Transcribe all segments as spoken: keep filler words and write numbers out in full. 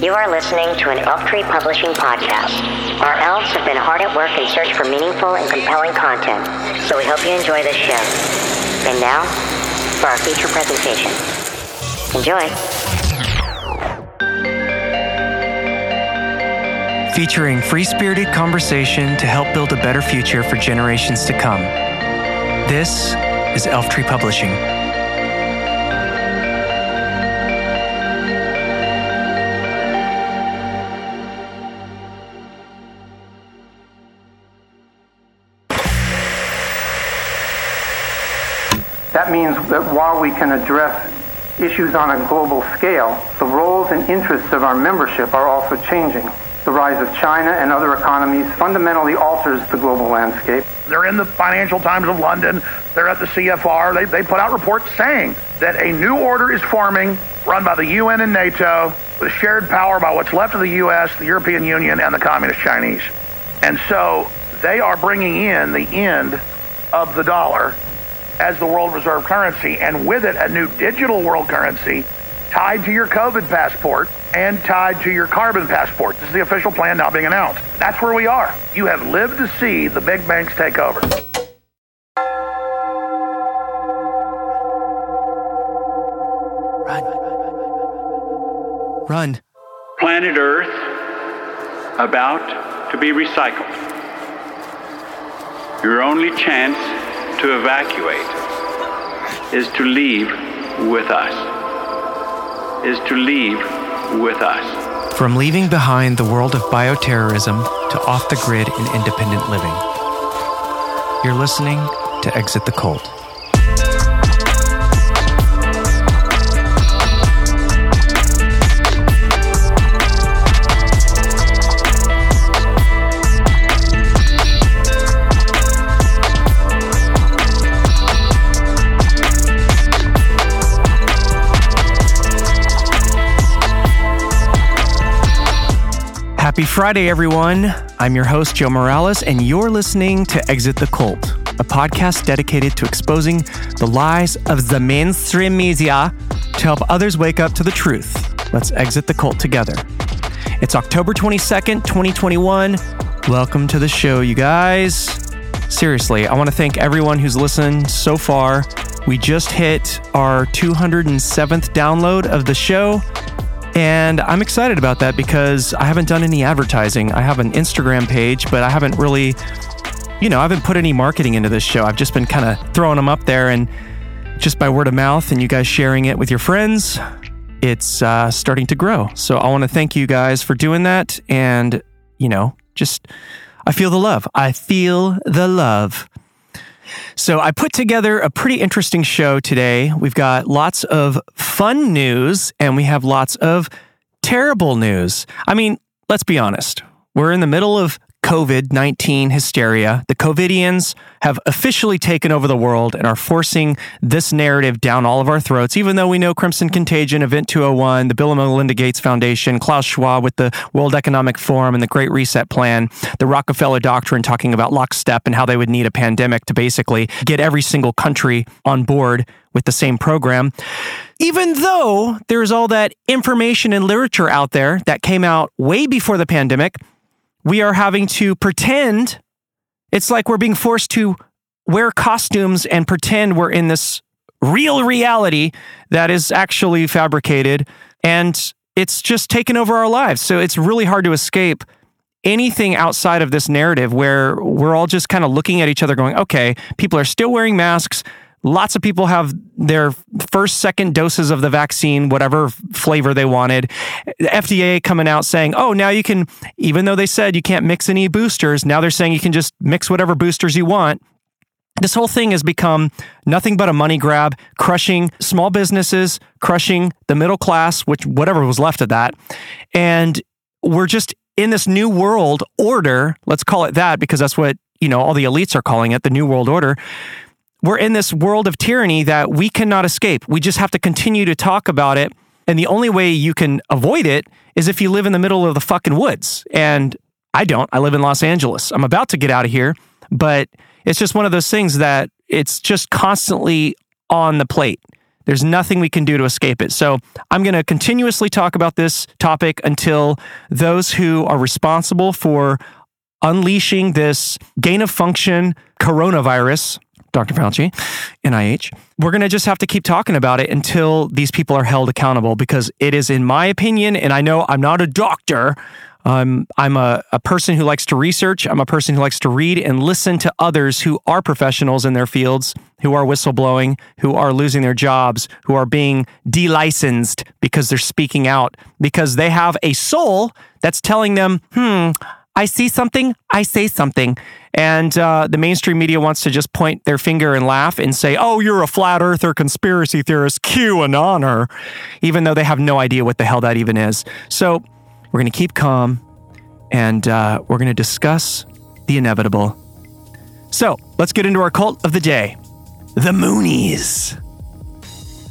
You are listening to an ElfTree Publishing podcast. Our elves have been hard at work in search for meaningful and compelling content, so we hope you enjoy this show. And now, for our feature presentation. Enjoy. Featuring free-spirited conversation to help build a better future for generations to come. This is ElfTree Publishing. That means that while we can address issues on a global scale, the roles and interests of our membership are also changing. The rise of China and other economies fundamentally alters the global landscape. They're in the Financial Times of London. They're at the C F R. They, they put out reports saying that a new order is forming, run by the U N and NATO, with shared power by what's left of the U S, the European Union, and the Communist Chinese. And so they are bringing in the end of the dollar as the world reserve currency, and with it, a new digital world currency tied to your COVID passport and tied to your carbon passport. This is the official plan now being announced. That's where we are. You have lived to see the big banks take over. Run. Run. Planet Earth about to be recycled. Your only chance to evacuate is to leave with us, is to leave with us. From leaving behind the world of bioterrorism to off the grid and independent living, you're listening to Exit the Cold. Happy Friday, everyone. I'm your host, Joe Morales, and you're listening to Exit the Cult, a podcast dedicated to exposing the lies of the mainstream media to help others wake up to the truth. Let's exit the cult together. It's October twenty-second, twenty twenty-one. Welcome to the show, you guys. Seriously, I want to thank everyone who's listened so far. We just hit our two hundred seventh download of the show. And I'm excited about that because I haven't done any advertising. I have an Instagram page, but I haven't really, you know, I haven't put any marketing into this show. I've just been kind of throwing them up there and just by word of mouth and you guys sharing it with your friends, it's uh, starting to grow. So I want to thank you guys for doing that. And, you know, just, I feel the love. I feel the love. So I put together a pretty interesting show today. We've got lots of fun news and we have lots of terrible news. I mean, let's be honest. We're in the middle of COVID nineteen hysteria. The COVIDians have officially taken over the world and are forcing this narrative down all of our throats, even though we know Crimson Contagion, Event two oh one, the Bill and Melinda Gates Foundation, Klaus Schwab with the World Economic Forum and the Great Reset Plan, the Rockefeller Doctrine talking about lockstep and how they would need a pandemic to basically get every single country on board with the same program. Even though there's all that information and literature out there that came out way before the pandemic, we are having to pretend. It's like we're being forced to wear costumes and pretend we're in this real reality that is actually fabricated, and it's just taken over our lives. So it's really hard to escape anything outside of this narrative where we're all just kind of looking at each other going, okay, people are still wearing masks. Lots of people have their first, second doses of the vaccine, whatever flavor they wanted. The F D A coming out saying, oh, now you can, even though they said you can't mix any boosters, now they're saying you can just mix whatever boosters you want. This whole thing has become nothing but a money grab, crushing small businesses, crushing the middle class, which whatever was left of that. And we're just in this new world order, let's call it that, because that's what, you know, all the elites are calling it, the new world order. We're in this world of tyranny that we cannot escape. We just have to continue to talk about it. And the only way you can avoid it is if you live in the middle of the fucking woods. And I don't. I live in Los Angeles. I'm about to get out of here, but it's just one of those things that it's just constantly on the plate. There's nothing we can do to escape it. So I'm going to continuously talk about this topic until those who are responsible for unleashing this gain-of-function coronavirus, Doctor Fauci, N I H, we're going to just have to keep talking about it until these people are held accountable, because it is, in my opinion, and I know I'm not a doctor, Um, I'm a, a person who likes to research. I'm a person who likes to read and listen to others who are professionals in their fields, who are whistleblowing, who are losing their jobs, who are being delicensed because they're speaking out, because they have a soul that's telling them, hmm, I see something, I say something. And uh, the mainstream media wants to just point their finger and laugh and say, oh, you're a flat earther conspiracy theorist, QAnon-er, even though they have no idea what the hell that even is. So we're going to keep calm, and uh, we're going to discuss the inevitable. So, let's get into our cult of the day. The Moonies.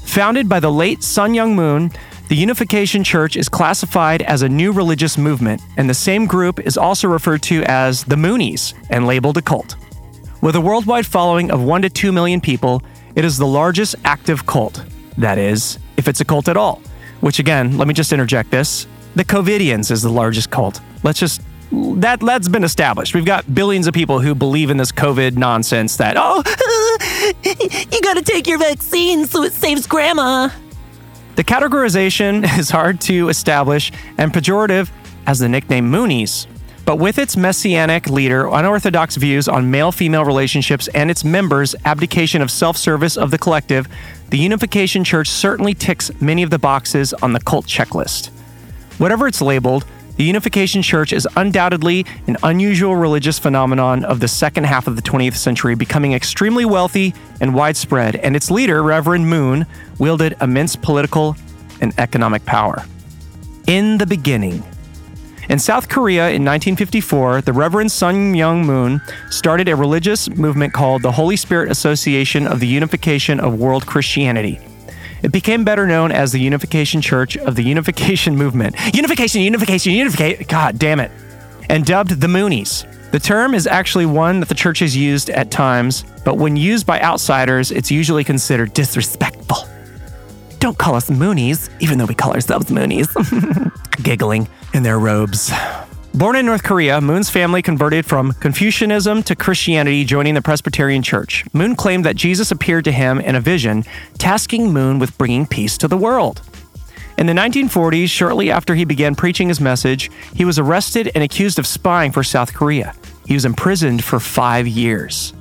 Founded by the late Sun Myung Moon, the Unification Church is classified as a new religious movement, and the same group is also referred to as the Moonies and labeled a cult. With a worldwide following of one to two million people, it is the largest active cult. That is, if it's a cult at all. Which again, let me just interject this. The COVIDians is the largest cult. Let's just, that, that's been established. We've got billions of people who believe in this COVID nonsense that, oh, you gotta take your vaccine so it saves grandma. The categorization is hard to establish and pejorative as the nickname Moonies. But with its messianic leader, unorthodox views on male-female relationships, and its members' abdication of self-service of the collective, the Unification Church certainly ticks many of the boxes on the cult checklist. Whatever it's labeled, the Unification Church is undoubtedly an unusual religious phenomenon of the second half of the twentieth century, becoming extremely wealthy and widespread, and its leader, Reverend Moon, wielded immense political and economic power. In the beginning. In South Korea in nineteen fifty-four, the Reverend Sun Myung Moon started a religious movement called the Holy Spirit Association of the Unification of World Christianity. It became better known as the Unification Church of the Unification Movement. Unification, unification, unification, God damn it. And dubbed the Moonies. The term is actually one that the church has used at times, but when used by outsiders, it's usually considered disrespectful. Don't call us Moonies, even though we call ourselves Moonies. Giggling in their robes. Born in North Korea, Moon's family converted from Confucianism to Christianity, joining the Presbyterian Church. Moon claimed that Jesus appeared to him in a vision, tasking Moon with bringing peace to the world. In the nineteen forties, shortly after he began preaching his message, he was arrested and accused of spying for South Korea. He was imprisoned for five years.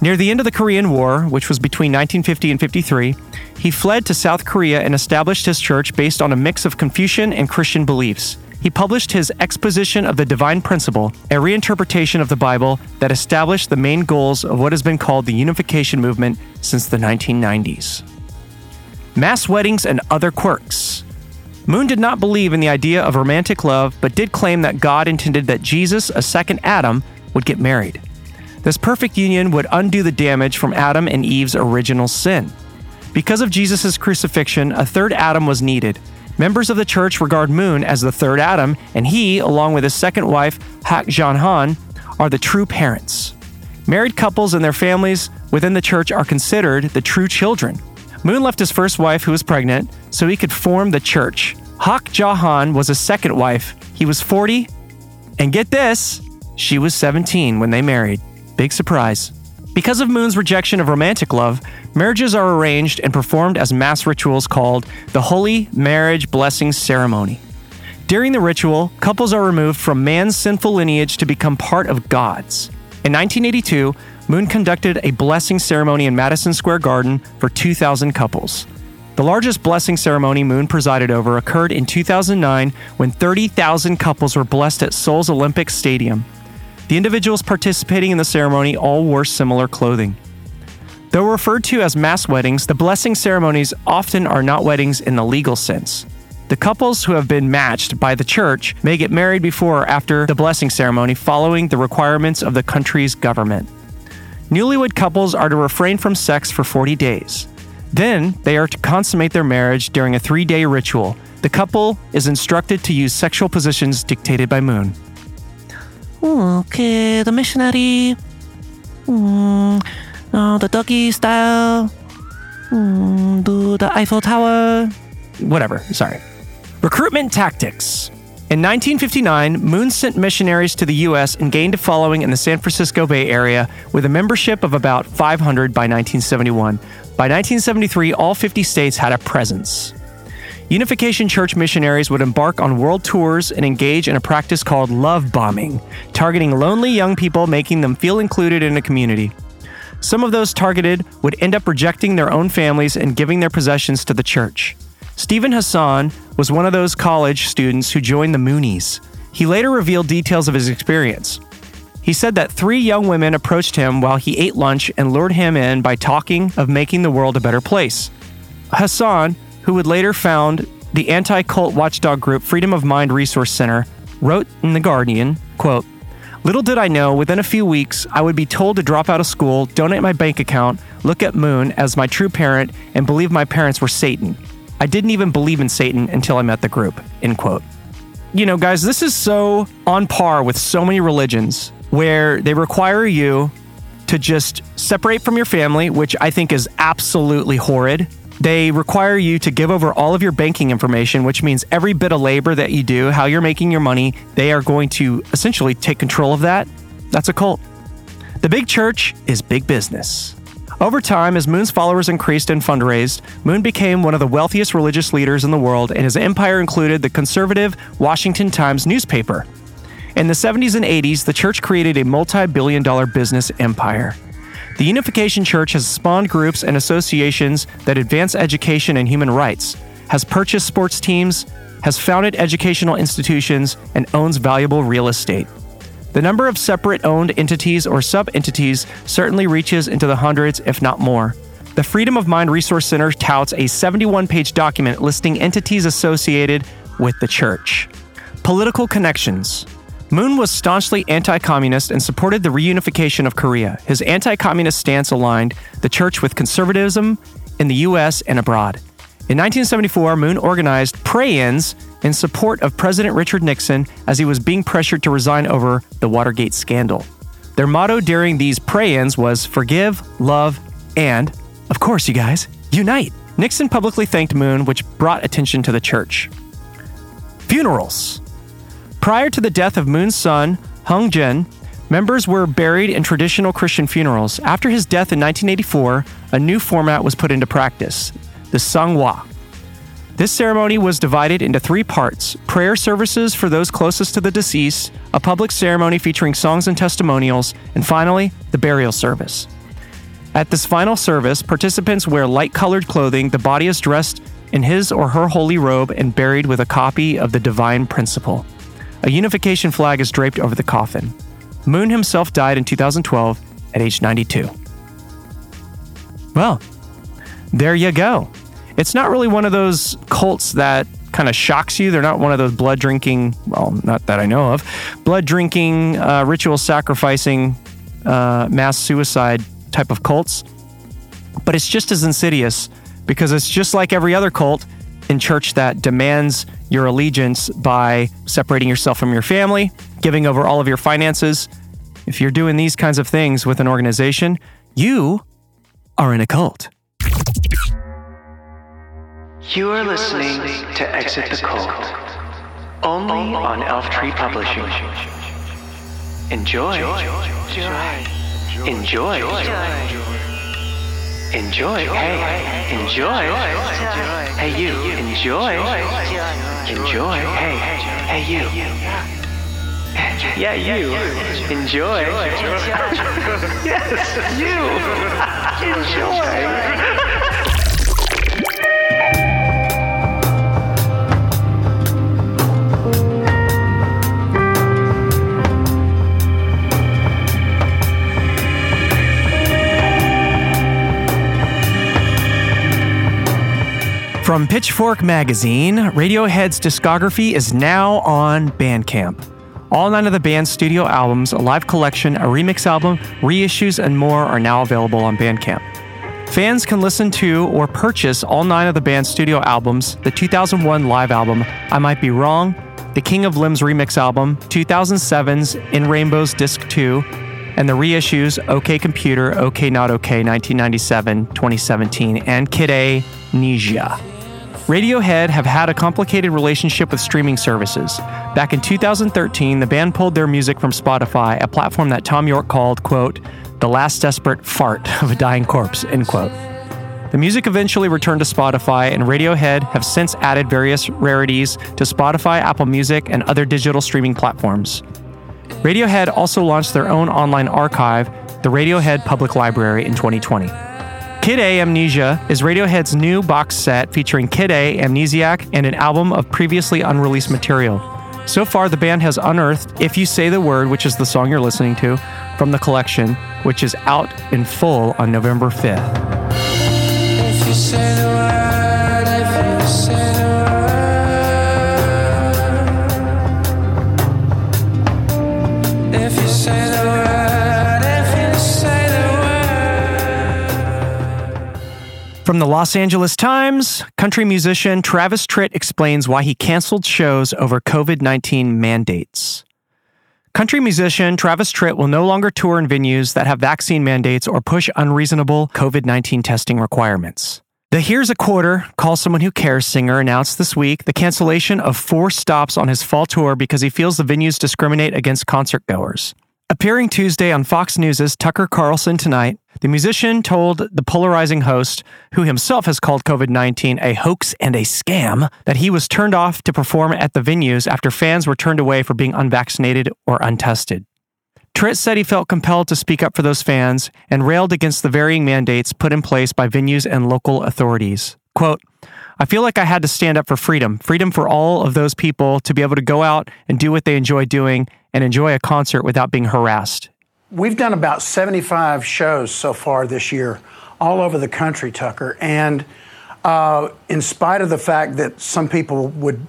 Near the end of the Korean War, which was between nineteen fifty and fifty-three, he fled to South Korea and established his church based on a mix of Confucian and Christian beliefs. He published his Exposition of the Divine Principle, a reinterpretation of the Bible that established the main goals of what has been called the Unification Movement since the nineteen nineties. Mass weddings and other quirks. Moon did not believe in the idea of romantic love, but did claim that God intended that Jesus, a second Adam, would get married. This perfect union would undo the damage from Adam and Eve's original sin. Because of Jesus' crucifixion, a third Adam was needed. Members of the church regard Moon as the third Adam, and he, along with his second wife, Hak Ja Han, are the true parents. Married couples and their families within the church are considered the true children. Moon left his first wife, who was pregnant, so he could form the church. Hak Ja Han was his second wife. He was forty, and get this, she was seventeen when they married. Big surprise. Because of Moon's rejection of romantic love, marriages are arranged and performed as mass rituals called the Holy Marriage Blessing Ceremony. During the ritual, couples are removed from man's sinful lineage to become part of God's. In nineteen eighty-two, Moon conducted a blessing ceremony in Madison Square Garden for two thousand couples. The largest blessing ceremony Moon presided over occurred in two thousand nine when thirty thousand couples were blessed at Seoul's Olympic Stadium. The individuals participating in the ceremony all wore similar clothing. Though referred to as mass weddings, the blessing ceremonies often are not weddings in the legal sense. The couples who have been matched by the church may get married before or after the blessing ceremony, following the requirements of the country's government. Newlywed couples are to refrain from sex for forty days. Then, they are to consummate their marriage during a three-day ritual. The couple is instructed to use sexual positions dictated by Moon. Okay, the missionary. Mm, oh, the doggy style. mm, the Eiffel Tower, whatever, sorry. Recruitment tactics. In nineteen fifty-nine, Moon sent missionaries to the U S and gained a following in the San Francisco Bay Area with a membership of about five hundred by nineteen seventy-one. By nineteen seventy-three, all fifty states had a presence. Unification Church missionaries would embark on world tours and engage in a practice called love bombing, targeting lonely young people, making them feel included in a community. Some of those targeted would end up rejecting their own families and giving their possessions to the church. Stephen Hassan was one of those college students who joined the Moonies. He later revealed details of his experience. He said that three young women approached him while he ate lunch and lured him in by talking of making the world a better place. Hassan, who would later found the anti-cult watchdog group Freedom of Mind Resource Center, wrote in The Guardian, quote, "Little did I know, within a few weeks, I would be told to drop out of school, donate my bank account, look at Moon as my true parent, and believe my parents were Satan. I didn't even believe in Satan until I met the group," end quote. You know, guys, this is so on par with so many religions where they require you to just separate from your family, which I think is absolutely horrid. They require you to give over all of your banking information, which means every bit of labor that you do, how you're making your money, they are going to essentially take control of that. That's a cult. The big church is big business. Over time, as Moon's followers increased and fundraised, Moon became one of the wealthiest religious leaders in the world, and his empire included the conservative Washington Times newspaper. In the seventies and eighties, the church created a multi-billion dollar business empire. The Unification Church has spawned groups and associations that advance education and human rights, has purchased sports teams, has founded educational institutions, and owns valuable real estate. The number of separate owned entities or sub-entities certainly reaches into the hundreds, if not more. The Freedom of Mind Resource Center touts a seventy-one page document listing entities associated with the church. Political connections. Moon was staunchly anti-communist and supported the reunification of Korea. His anti-communist stance aligned the church with conservatism in the U S and abroad. In nineteen seventy-four, Moon organized pray-ins in support of President Richard Nixon as he was being pressured to resign over the Watergate scandal. Their motto during these pray-ins was forgive, love, and, of course, you guys, unite. Nixon publicly thanked Moon, which brought attention to the church. Funerals. Prior to the death of Moon's son, Hung Jin, members were buried in traditional Christian funerals. After his death in nineteen eighty-four, a new format was put into practice, the Sanghwa. This ceremony was divided into three parts: prayer services for those closest to the deceased, a public ceremony featuring songs and testimonials, and finally, the burial service. At this final service, participants wear light-colored clothing, the body is dressed in his or her holy robe and buried with a copy of the Divine Principle. A unification flag is draped over the coffin. Moon himself died in two thousand twelve at age ninety-two. Well, there you go. It's not really one of those cults that kind of shocks you. They're not one of those blood-drinking, well, not that I know of, blood-drinking, uh, ritual-sacrificing, uh, mass suicide type of cults. But it's just as insidious because it's just like every other cult in church that demands your allegiance by separating yourself from your family, giving over all of your finances. If you're doing these kinds of things with an organization, you are in a cult. You are listening to Exit the Cult, only on ElfTree Publishing. Enjoy. Enjoy. Enjoy. Enjoy. Hey, enjoy. Hey, you. Enjoy. Enjoy. Hey, hey, you. Yeah, you. Enjoy. Yes, you. Enjoy. From Pitchfork Magazine, Radiohead's discography is now on Bandcamp. All nine of the band's studio albums, a live collection, a remix album, reissues, and more are now available on Bandcamp. Fans can listen to or purchase all nine of the band's studio albums, the two thousand one live album, I Might Be Wrong, the King of Limbs remix album, two thousand seven's In Rainbows Disc two, and the reissues OK Computer, OK Not OK, nineteen ninety-seven, twenty seventeen, and Kid A, Amnesia. Radiohead have had a complicated relationship with streaming services. Back in two thousand thirteen, the band pulled their music from Spotify, a platform that Thom Yorke called, quote, the last desperate fart of a dying corpse, end quote. The music eventually returned to Spotify, and Radiohead have since added various rarities to Spotify, Apple Music, and other digital streaming platforms. Radiohead also launched their own online archive, the Radiohead Public Library, in twenty twenty. Kid A, Amnesia is Radiohead's new box set featuring Kid A, Amnesiac, and an album of previously unreleased material. So far, the band has unearthed If You Say the Word, which is the song you're listening to, from the collection, which is out in full on November fifth. If you say the word, if you say the word. From the Los Angeles Times, country musician Travis Tritt explains why he canceled shows over COVID nineteen mandates. Country musician Travis Tritt will no longer tour in venues that have vaccine mandates or push unreasonable COVID nineteen testing requirements. The Here's a Quarter, Call Someone Who Cares singer announced this week the cancellation of four stops on his fall tour because he feels the venues discriminate against concertgoers. Appearing Tuesday on Fox News' Tucker Carlson Tonight, the musician told the polarizing host, who himself has called COVID nineteen a hoax and a scam, that he was turned off to perform at the venues after fans were turned away for being unvaccinated or untested. Tritt said he felt compelled to speak up for those fans and railed against the varying mandates put in place by venues and local authorities. Quote, I feel like I had to stand up for freedom, freedom for all of those people to be able to go out and do what they enjoy doing and enjoy a concert without being harassed. We've done about seventy-five shows so far this year, all over the country, Tucker. And uh, in spite of the fact that some people would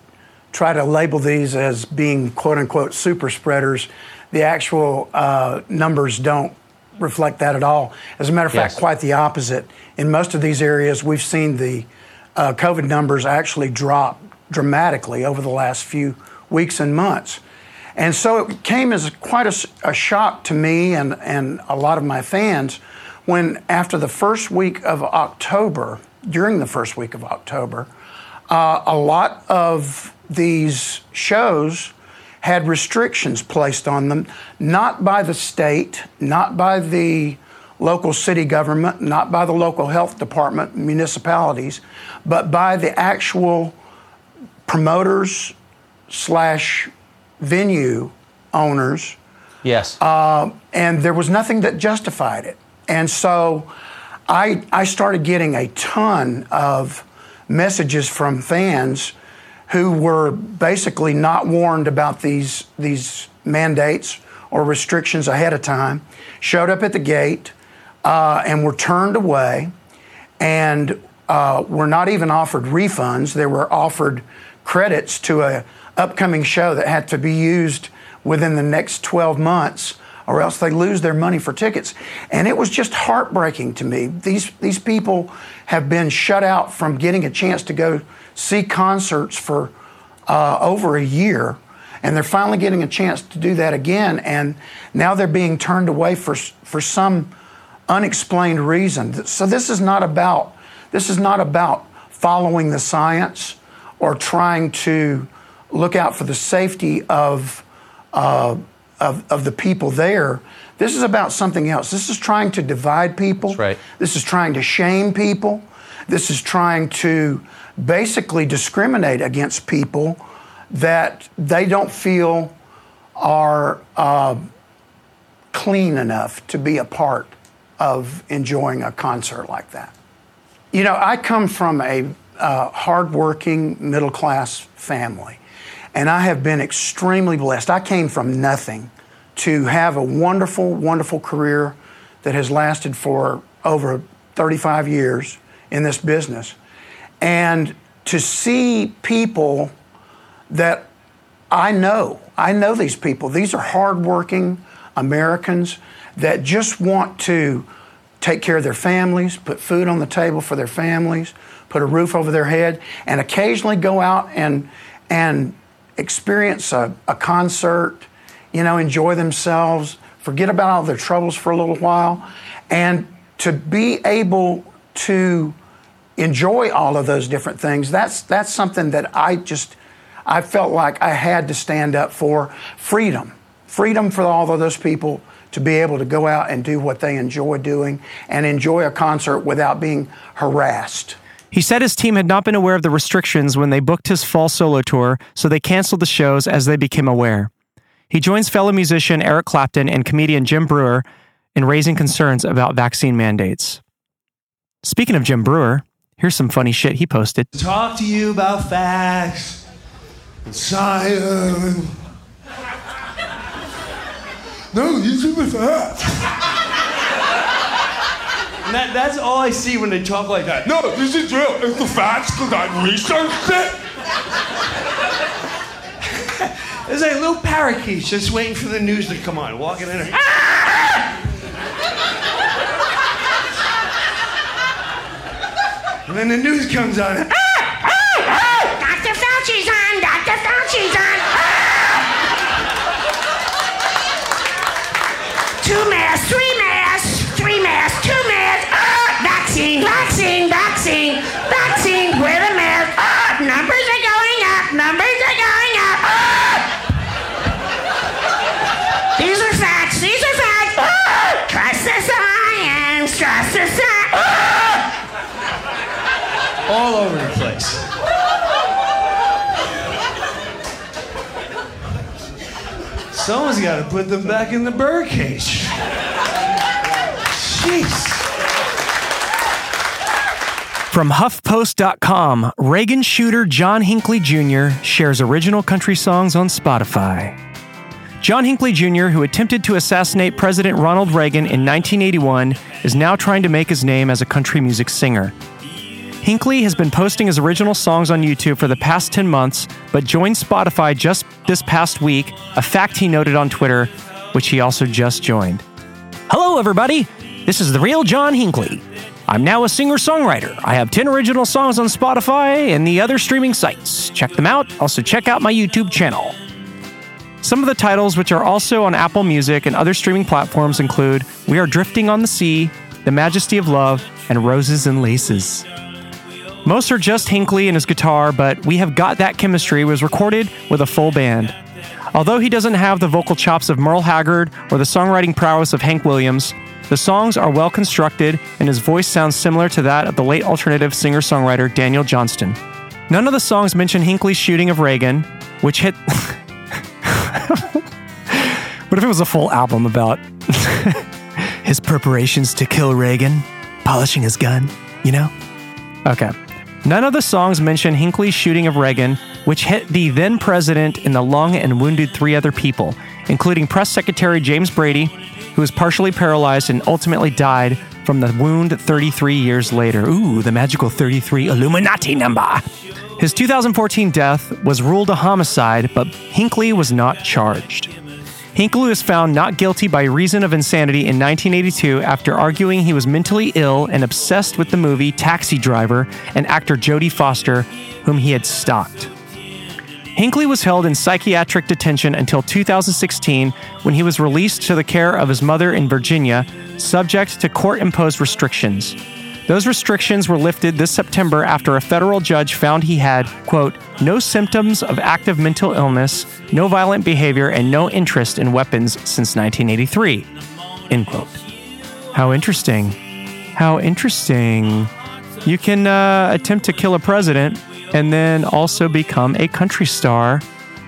try to label these as being quote-unquote super spreaders, the actual uh, numbers don't reflect that at all. As a matter of fact, yes. Quite the opposite. In most of these areas, we've seen the uh, COVID numbers actually drop dramatically over the last few weeks and months. And so it came as quite a, a shock to me and, and a lot of my fans when after the first week of October, during the first week of October, uh, a lot of these shows had restrictions placed on them, not by the state, not by the local city government, not by the local health department, municipalities, but by the actual promoters slash venue owners. Yes. Uh, and there was nothing that justified it. And so I I started getting a ton of messages from fans who were basically not warned about these these mandates or restrictions ahead of time, showed up at the gate uh, and were turned away and uh, were not even offered refunds. They were offered credits to a upcoming show that had to be used within the next twelve months or else they lose their money for tickets. And it was just heartbreaking to me. These these people have been shut out from getting a chance to go see concerts for uh, over a year, and they're finally getting a chance to do that again, and now they're being turned away for for some unexplained reason. So this is not about this is not about following the science or trying to look out for the safety of, uh, of of the people there. This is about something else. This is trying to divide people. That's right. This is trying to shame people. This is trying to basically discriminate against people that they don't feel are uh, clean enough to be a part of enjoying a concert like that. You know, I come from a uh, hardworking middle-class family. And I have been extremely blessed. I came from nothing to have a wonderful, wonderful career that has lasted for over thirty-five years in this business. And to see people that I know, I know these people. These are hardworking Americans that just want to take care of their families, put food on the table for their families, put a roof over their head, and occasionally go out and and experience a, a concert, you know, enjoy themselves, forget about all their troubles for a little while, and to be able to enjoy all of those different things, that's that's something that I just, I felt like I had to stand up for. Freedom. Freedom for all of those people to be able to go out and do what they enjoy doing and enjoy a concert without being harassed. He said his team had not been aware of the restrictions when they booked his fall solo tour, so they canceled the shows as they became aware. He joins fellow musician Eric Clapton and comedian Jim Breuer in raising concerns about vaccine mandates. Speaking of Jim Breuer, here's some funny shit he posted. Talk to you about facts and science. No, you do with that. That, that's all I see when they talk like that. No, this is real. It's the facts because I researched it. There's a little parakeet just waiting for the news to come on, walking in there. Ah! And then the news comes on. Ah! Ah! Ah! Doctor Fauci's on! Doctor Fauci's on! Ah! Two masks, three masks, three masks, two masks. Vaccine, vaccine, vaccine, vaccine, wear a mask. Oh, numbers are going up, numbers are going up. Oh. These are facts, these are facts. Oh. Trust the science, trust the science. Oh. All over the place. Someone's got to put them back in the bird cage. Jeez. From Huff Post dot com, Reagan shooter John Hinckley Junior shares original country songs on Spotify. John Hinckley Junior, who attempted to assassinate President Ronald Reagan in nineteen eighty-one, is now trying to make his name as a country music singer. Hinckley has been posting his original songs on YouTube for the past ten months, but joined Spotify just this past week, a fact he noted on Twitter, which he also just joined. Hello, everybody. This is the real John Hinckley. I'm now a singer-songwriter. I have ten original songs on Spotify and the other streaming sites. Check them out. Also, check out my YouTube channel. Some of the titles, which are also on Apple Music and other streaming platforms, include We Are Drifting on the Sea, The Majesty of Love, and Roses and Laces. Most are just Hinckley and his guitar, but We Have Got That Chemistry was recorded with a full band. Although he doesn't have the vocal chops of Merle Haggard or the songwriting prowess of Hank Williams, the songs are well constructed, and his voice sounds similar to that of the late alternative singer-songwriter Daniel Johnston. None of the songs mention Hinckley's shooting of Reagan, which hit... What if it was a full album about his preparations to kill Reagan, polishing his gun, you know? Okay. None of the songs mention Hinckley's shooting of Reagan, which hit the then-president in the lung and wounded three other people, including Press Secretary James Brady, who was partially paralyzed and ultimately died from the wound thirty-three years later. Ooh, the magical thirty-three Illuminati number. His two thousand fourteen death was ruled a homicide, but Hinckley was not charged. Hinckley was found not guilty by reason of insanity in nineteen eighty-two after arguing he was mentally ill and obsessed with the movie Taxi Driver and actor Jodie Foster, whom he had stalked. Hinckley was held in psychiatric detention until two thousand sixteen, when he was released to the care of his mother in Virginia, subject to court-imposed restrictions. Those restrictions were lifted this September after a federal judge found he had, quote, no symptoms of active mental illness, no violent behavior, and no interest in weapons since nineteen eighty-three, end quote. How interesting. How interesting. You can uh, attempt to kill a president and then also become a country star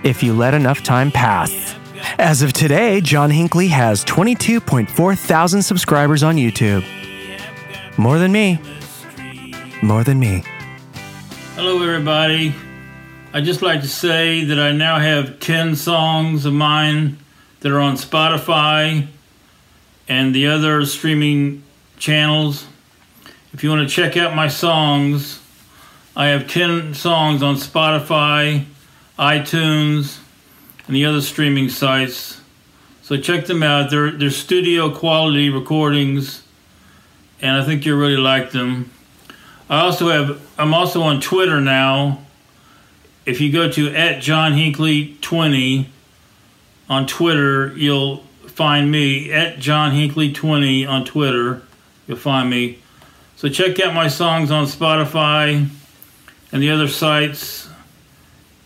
if you let enough time pass. As of today, John Hinckley has twenty-two point four thousand subscribers on YouTube. More than me. More than me. Hello, everybody. I'd just like to say that I now have ten songs of mine that are on Spotify and the other streaming channels. If you want to check out my songs, I have ten songs on Spotify, iTunes, and the other streaming sites. So check them out. They're, they're studio quality recordings, and I think you'll really like them. I also have, I'm also on Twitter now. If you go to at John Hinckley twenty on Twitter, you'll find me at John Hinckley twenty on Twitter. You'll find me. So check out my songs on Spotify and the other sites,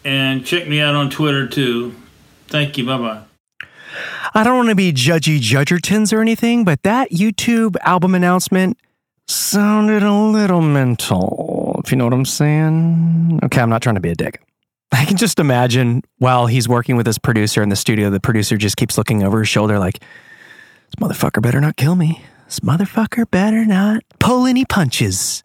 and check me out on Twitter too. Thank you. Bye-bye. I don't want to be judgy judgertons or anything, but that YouTube album announcement sounded a little mental, if you know what I'm saying. Okay, I'm not trying to be a dick. I can just imagine while he's working with his producer in the studio, the producer just keeps looking over his shoulder like, this motherfucker better not kill me. This motherfucker better not pull any punches.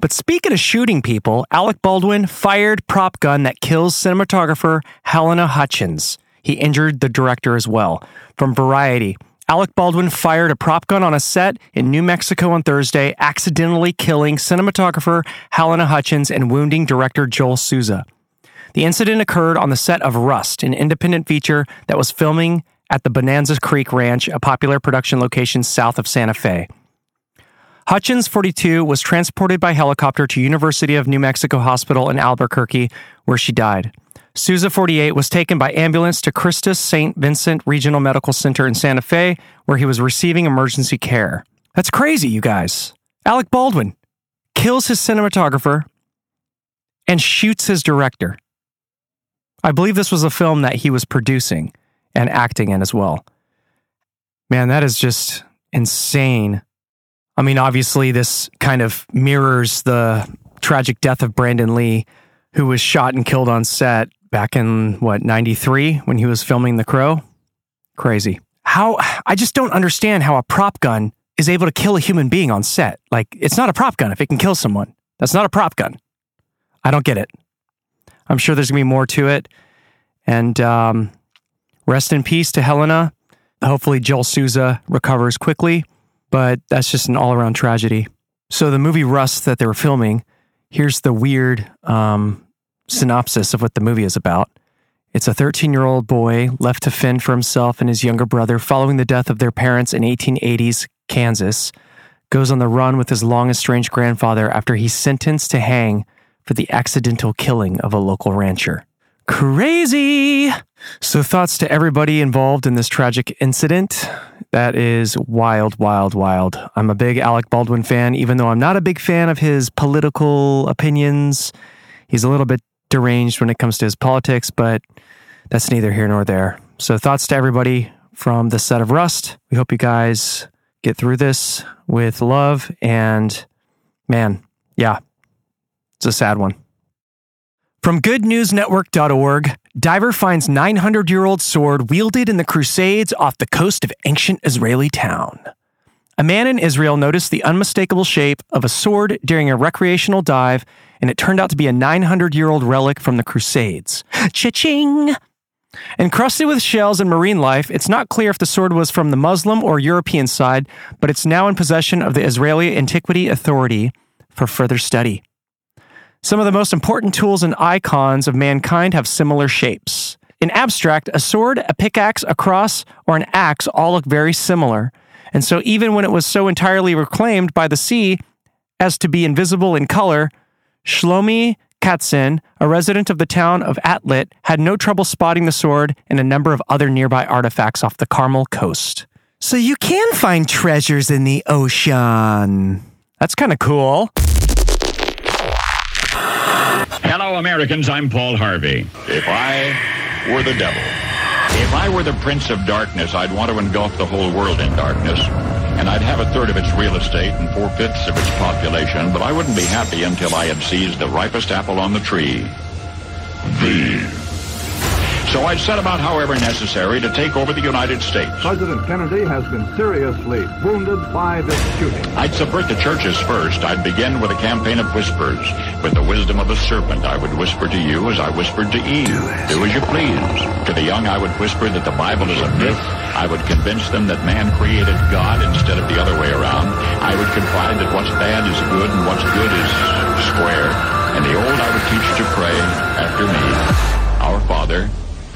But speaking of shooting people, Alec Baldwin fired prop gun that kills cinematographer Halyna Hutchins. He injured the director as well. From Variety, Alec Baldwin fired a prop gun on a set in New Mexico on Thursday, accidentally killing cinematographer Halyna Hutchins and wounding director Joel Souza. The incident occurred on the set of Rust, an independent feature that was filming at the Bonanza Creek Ranch, a popular production location south of Santa Fe. Hutchins, forty-two, was transported by helicopter to University of New Mexico Hospital in Albuquerque, where she died. Souza, forty-eight, was taken by ambulance to Christus Saint Vincent Regional Medical Center in Santa Fe, where he was receiving emergency care. That's crazy, you guys. Alec Baldwin kills his cinematographer and shoots his director. I believe this was a film that he was producing and acting in as well. Man, that is just insane. I mean, obviously, this kind of mirrors the tragic death of Brandon Lee, who was shot and killed on set back in, what, ninety-three, when he was filming The Crow? Crazy. How, I just don't understand how a prop gun is able to kill a human being on set. Like, it's not a prop gun if it can kill someone. That's not a prop gun. I don't get it. I'm sure there's going to be more to it. And um, rest in peace to Halyna. Hopefully Joel Souza recovers quickly, but that's just an all-around tragedy. So the movie Rust that they were filming, here's the weird um, synopsis of what the movie is about. It's a thirteen-year-old boy left to fend for himself and his younger brother following the death of their parents in eighteen eighties Kansas, goes on the run with his long-estranged grandfather after he's sentenced to hang for the accidental killing of a local rancher. Crazy! So thoughts to everybody involved in this tragic incident. That is wild, wild, wild. I'm a big Alec Baldwin fan, even though I'm not a big fan of his political opinions. He's a little bit deranged when it comes to his politics, but that's neither here nor there. So thoughts to everybody from the set of Rust. We hope you guys get through this with love. And man, yeah, it's a sad one. From good news network dot org, diver finds nine hundred year old sword wielded in the Crusades off the coast of ancient Israeli town. A man in Israel noticed the unmistakable shape of a sword during a recreational dive, and it turned out to be a nine hundred year old relic from the Crusades. Cha-ching! Encrusted with shells and marine life, it's not clear if the sword was from the Muslim or European side, but it's now in possession of the Israeli Antiquity Authority for further study. Some of the most important tools and icons of mankind have similar shapes. In abstract, a sword, a pickaxe, a cross, or an axe all look very similar. And so even when it was so entirely reclaimed by the sea as to be invisible in color, Shlomi Katzen, a resident of the town of Atlit, had no trouble spotting the sword and a number of other nearby artifacts off the Carmel coast. So you can find treasures in the ocean. That's kind of cool. Hello, Americans. I'm Paul Harvey. If I were the devil, if I were the prince of darkness, I'd want to engulf the whole world in darkness. And I'd have a third of its real estate and four-fifths of its population, but I wouldn't be happy until I had seized the ripest apple on the tree. Thee. So I'd set about, however necessary, to take over the United States. President Kennedy has been seriously wounded by this shooting. I'd subvert the churches first. I'd begin with a campaign of whispers. With the wisdom of the serpent, I would whisper to you as I whispered to Eve. Do, Do as you please. To the young, I would whisper that the Bible is a myth. I would convince them that man created God instead of the other way around. I would confide that what's bad is good and what's good is square. And the old, I would teach you to pray after me. Our Father,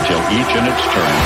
until each in its turn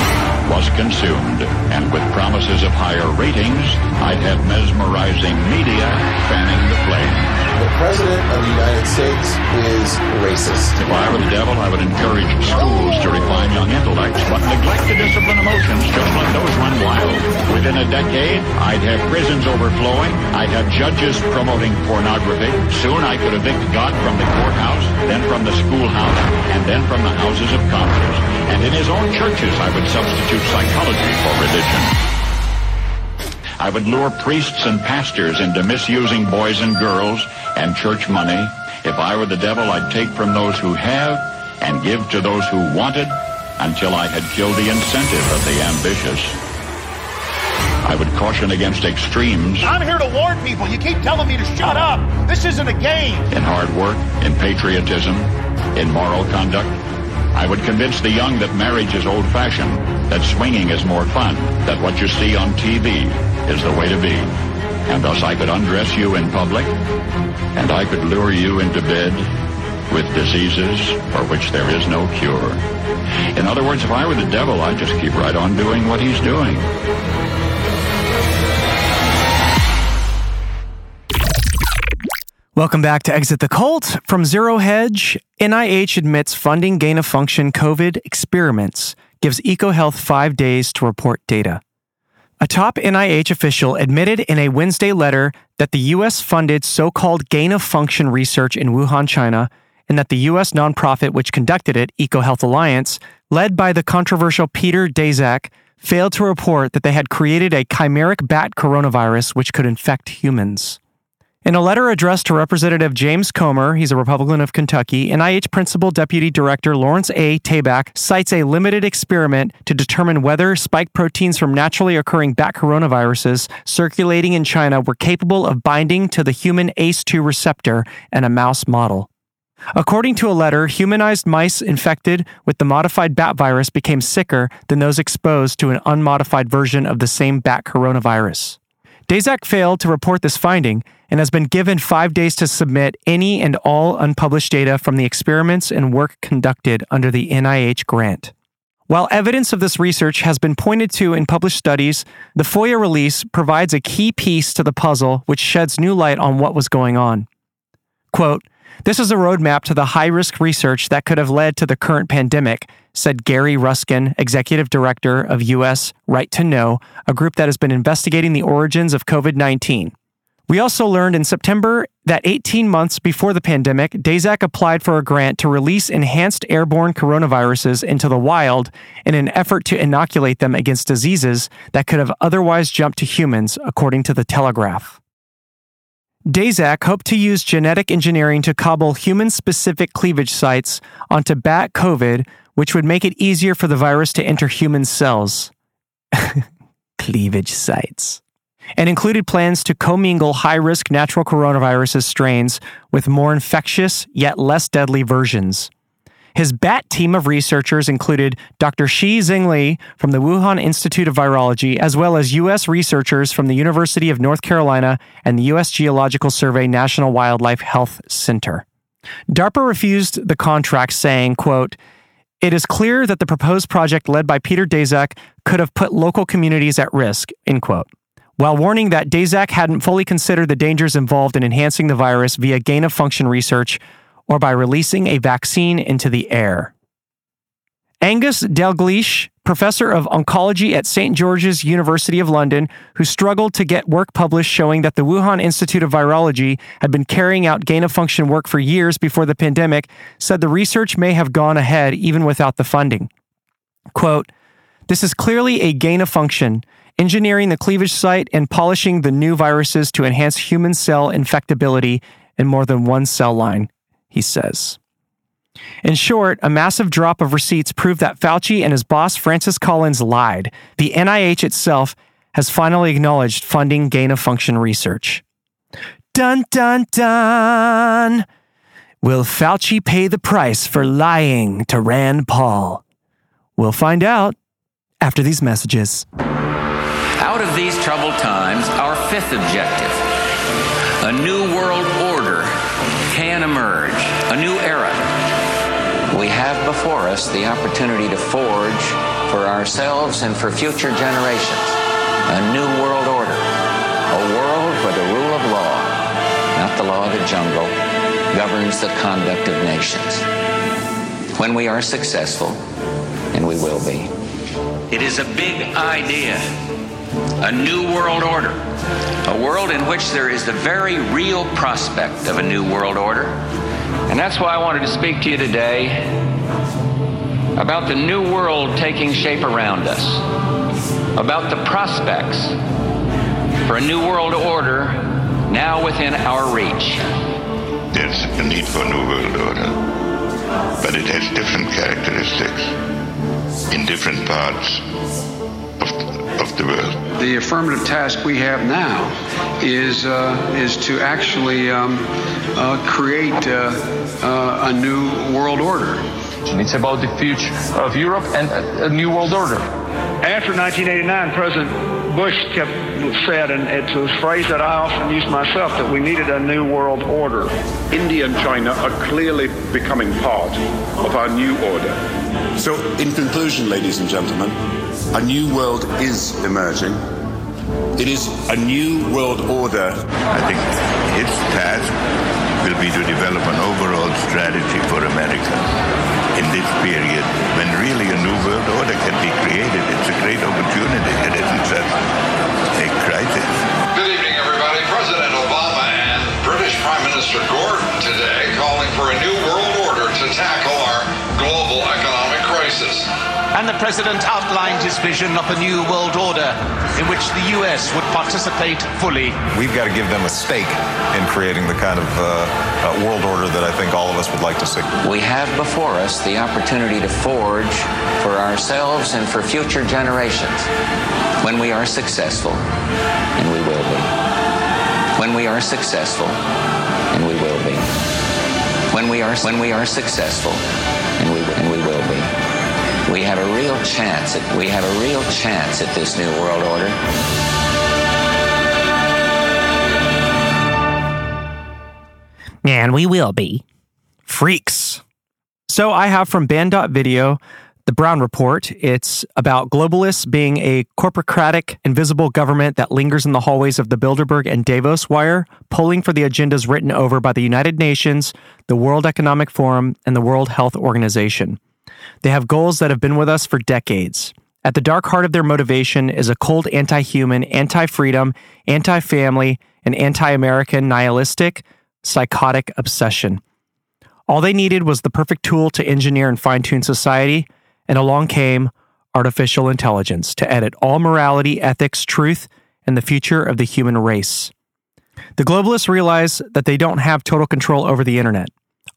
was consumed. And with promises of higher ratings, I'd have mesmerizing media fanning the flame. The President of the United States is racist. If I were the devil, I would encourage schools to refine young intellects, but neglect to discipline emotions, just let those run wild. Within a decade, I'd have prisons overflowing, I'd have judges promoting pornography. Soon I could evict God from the courthouse, then from the schoolhouse, and then from the houses of Congress. And in his own churches, I would substitute psychology for religion. I would lure priests and pastors into misusing boys and girls and church money. If I were the devil, I'd take from those who have and give to those who wanted until I had killed the incentive of the ambitious. I would caution against extremes. I'm here to warn people. You keep telling me to shut up. This isn't a game. In hard work, in patriotism, in moral conduct. I would convince the young that marriage is old-fashioned, that swinging is more fun, that what you see on T V is the way to be. And thus I could undress you in public, and I could lure you into bed with diseases for which there is no cure. In other words, if I were the devil, I'd just keep right on doing what he's doing. Welcome back to Exit the Cult from Zero Hedge. N I H admits funding gain-of-function COVID experiments, gives EcoHealth five days to report data. A top N I H official admitted in a Wednesday letter that the U S-funded so-called gain-of-function research in Wuhan, China, and that the U S nonprofit which conducted it, EcoHealth Alliance, led by the controversial Peter Daszak, failed to report that they had created a chimeric bat coronavirus which could infect humans. In a letter addressed to Representative James Comer, he's a Republican of Kentucky, N I H Principal Deputy Director Lawrence A. Tabak cites a limited experiment to determine whether spike proteins from naturally occurring bat coronaviruses circulating in China were capable of binding to the human A C E two receptor in a mouse model. According to a letter, humanized mice infected with the modified bat virus became sicker than those exposed to an unmodified version of the same bat coronavirus. Daszak failed to report this finding and has been given five days to submit any and all unpublished data from the experiments and work conducted under the N I H grant. While evidence of this research has been pointed to in published studies, the FOIA release provides a key piece to the puzzle which sheds new light on what was going on. Quote, "This is a roadmap to the high-risk research that could have led to the current pandemic," said Gary Ruskin, Executive Director of U S Right to Know, a group that has been investigating the origins of COVID nineteen. We also learned in September that eighteen months before the pandemic, Daszak applied for a grant to release enhanced airborne coronaviruses into the wild in an effort to inoculate them against diseases that could have otherwise jumped to humans, according to The Telegraph. Daszak hoped to use genetic engineering to cobble human-specific cleavage sites onto bat COVID, which would make it easier for the virus to enter human cells. Cleavage sites. And included plans to commingle high-risk natural coronavirus strains with more infectious yet less deadly versions. His bat team of researchers included Doctor Shi Zhengli from the Wuhan Institute of Virology, as well as U S researchers from the University of North Carolina and the U S Geological Survey National Wildlife Health Center. DARPA refused the contract, saying, quote, "It is clear that the proposed project led by Peter Daszak could have put local communities at risk," end quote, while warning that Daszak hadn't fully considered the dangers involved in enhancing the virus via gain-of-function research or by releasing a vaccine into the air. Angus Dalgleish, professor of oncology at Saint George's University of London, who struggled to get work published showing that the Wuhan Institute of Virology had been carrying out gain-of-function work for years before the pandemic, said the research may have gone ahead even without the funding. Quote, "This is clearly a gain-of-function, engineering the cleavage site and polishing the new viruses to enhance human cell infectability in more than one cell line," he says. In short, a massive drop of receipts proved that Fauci and his boss Francis Collins lied. The N I H itself has finally acknowledged funding gain-of-function research. Dun, dun, dun! Will Fauci pay the price for lying to Rand Paul? We'll find out after these messages. Out of these troubled times, our fifth objective, a new world order can emerge, a new era. We have before us the opportunity to forge for ourselves and for future generations a new world order, a world where the rule of law, not the law of the jungle, governs the conduct of nations. When we are successful, and we will be, it is a big idea, a new world order, a world in which there is the very real prospect of a new world order. And that's why I wanted to speak to you today about the new world taking shape around us, about the prospects for a new world order now within our reach. There's a need for a new world order, but it has different characteristics in different parts of, of the world. The affirmative task we have now is uh, is to actually um, uh, create uh, uh, a new world order. It's about the future of Europe and a new world order. After nineteen eighty-nine, President Bush kept said, and it's a phrase that I often use myself, that we needed a new world order. India and China are clearly becoming part of our new order. So, in conclusion, ladies and gentlemen, a new world is emerging. It is a new world order. I think its task will be to develop an overall strategy for America in this period when really a new world order can be created. It's a great opportunity. It isn't just a crisis. Good evening, everybody. President Obama and British Prime Minister Gordon today calling for a new world order to tackle our global economic crisis. And the president outlined his vision of a new world order in which the U S would participate fully. We've got to give them a stake in creating the kind of uh, uh, world order that I think all of us would like to see. We have before us the opportunity to forge for ourselves and for future generations when we are successful, and we will be. When we are successful, and we will be. When we are, when we are successful, and we, and we will be. We have a real chance at, we have a real chance at this new world order. And we will be. Freaks. So I have from Band.Video, The Brown Report. It's about globalists being a corporocratic, invisible government that lingers in the hallways of the Bilderberg and Davos wire, polling for the agendas written over by the United Nations, the World Economic Forum, and the World Health Organization. They have goals that have been with us for decades. At the dark heart of their motivation is a cold anti-human, anti-freedom, anti-family, and anti-American nihilistic, psychotic obsession. All they needed was the perfect tool to engineer and fine-tune society, and along came artificial intelligence to edit all morality, ethics, truth, and the future of the human race. The globalists realize that they don't have total control over the internet.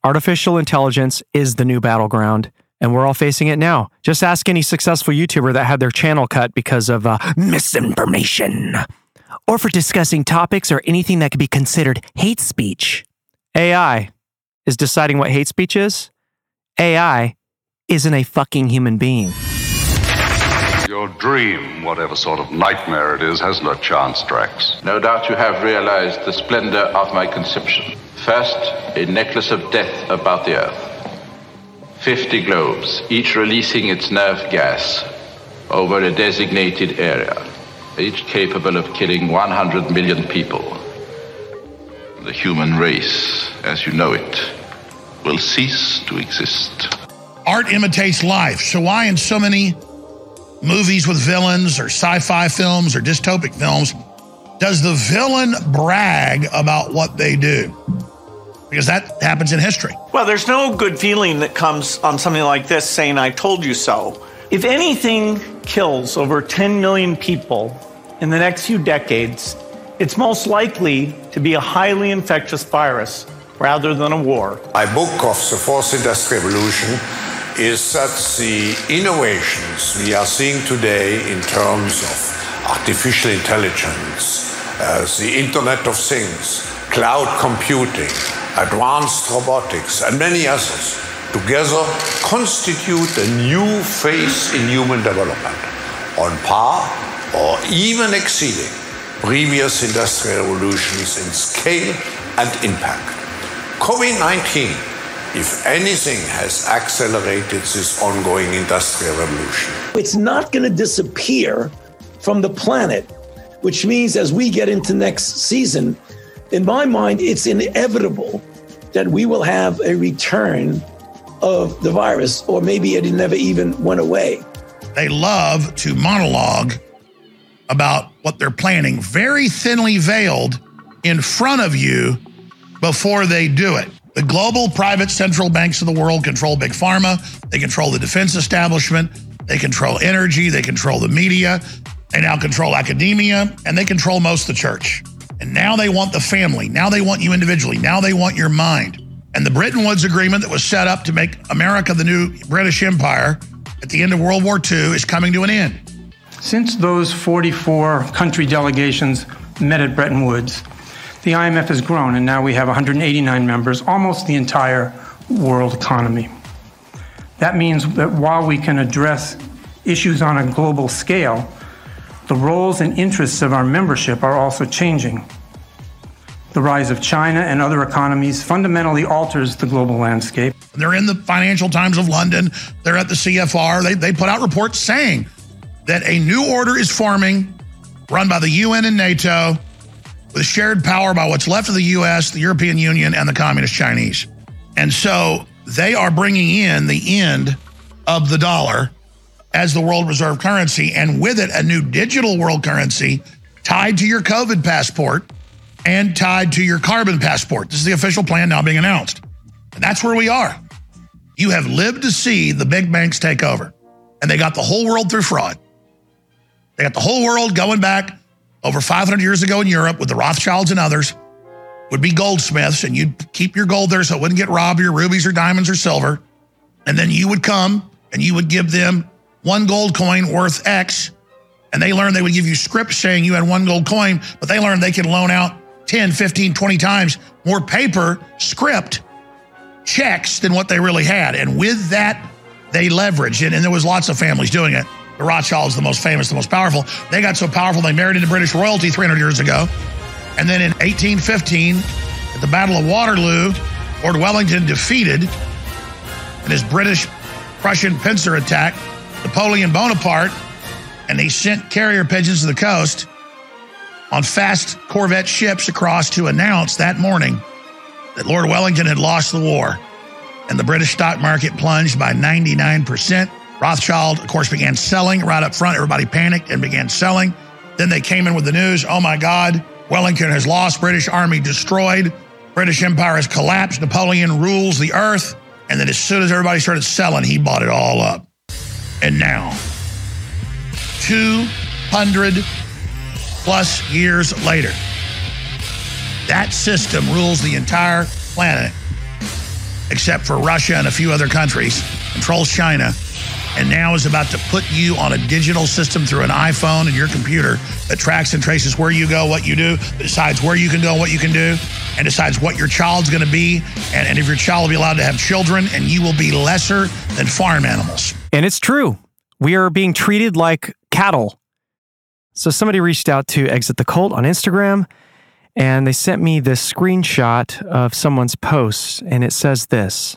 Artificial intelligence is the new battleground, and we're all facing it now. Just ask any successful YouTuber that had their channel cut because of uh, misinformation, or for discussing topics or anything that could be considered hate speech. A I is deciding what hate speech is. A I isn't a fucking human being. Your dream, whatever sort of nightmare it is, has no chance, Drax. No doubt you have realized the splendor of my conception. First, a necklace of death about the earth. Fifty globes, each releasing its nerve gas over a designated area, each capable of killing one hundred million people. The human race, as you know it, will cease to exist. Art imitates life. So why in so many movies with villains or sci-fi films or dystopic films does the villain brag about what they do? Because that happens in history. Well, there's no good feeling that comes on something like this saying, I told you so. If anything kills over ten million people in the next few decades, it's most likely to be a highly infectious virus rather than a war. My book of the Fourth Industrial Revolution is that the innovations we are seeing today in terms of artificial intelligence, uh, the Internet of Things, cloud computing, advanced robotics, and many others together constitute a new phase in human development, on par or even exceeding previous industrial revolutions in scale and impact. COVID nineteen, if anything, has accelerated this ongoing industrial revolution. It's not going to disappear from the planet, which means as we get into next season, in my mind, it's inevitable that we will have a return of the virus, or maybe it never even went away. They love to monologue about what they're planning, very thinly veiled in front of you before they do it. The global private central banks of the world control big pharma. They control the defense establishment. They control energy. They control the media. They now control academia, and they control most of the church. And now they want the family. Now they want you individually. Now they want your mind. And the Bretton Woods Agreement that was set up to make America the new British Empire at the end of World War Two is coming to an end. Since those forty-four country delegations met at Bretton Woods, the I M F has grown, and now we have one hundred eighty-nine members, almost the entire world economy. That means that while we can address issues on a global scale, the roles and interests of our membership are also changing. The rise of China and other economies fundamentally alters the global landscape. They're in the Financial Times of London. They're at the C F R. They, they put out reports saying that a new order is forming, run by the U N and NATO, with shared power by what's left of the U S, the European Union, and the Communist Chinese. And so they are bringing in the end of the dollar as the world reserve currency, and with it, a new digital world currency tied to your COVID passport and tied to your carbon passport. This is the official plan now being announced. And that's where we are. You have lived to see the big banks take over, and they got the whole world through fraud. They got the whole world going back over five hundred years ago in Europe with the Rothschilds and others, would be goldsmiths, and you'd keep your gold there so it wouldn't get robbed, your rubies or diamonds or silver. And then you would come and you would give them one gold coin worth X, and they learned they would give you scripts saying you had one gold coin, but they learned they could loan out ten, fifteen, twenty times more paper, script, checks than what they really had. And with that, they leveraged it, and there was lots of families doing it. The Rothschilds, the most famous, the most powerful. They got so powerful, they married into British royalty three hundred years ago. And then in eighteen fifteen, at the Battle of Waterloo, Lord Wellington defeated in his British-Prussian pincer attack Napoleon Bonaparte, and they sent carrier pigeons to the coast on fast corvette ships across to announce that morning that Lord Wellington had lost the war. And the British stock market plunged by ninety-nine percent. Rothschild, of course, began selling right up front. Everybody panicked and began selling. Then they came in with the news, oh my God, Wellington has lost, British army destroyed, British Empire has collapsed, Napoleon rules the earth. And then as soon as everybody started selling, he bought it all up. And now, two hundred plus years later, that system rules the entire planet, except for Russia and a few other countries, controls China, and now is about to put you on a digital system through an iPhone and your computer that tracks and traces where you go, what you do, decides where you can go, what you can do, and decides what your child's going to be, and, and if your child will be allowed to have children, and you will be lesser than farm animals. And it's true. We are being treated like cattle. So somebody reached out to Exit the Cult on Instagram, and they sent me this screenshot of someone's post, and it says this.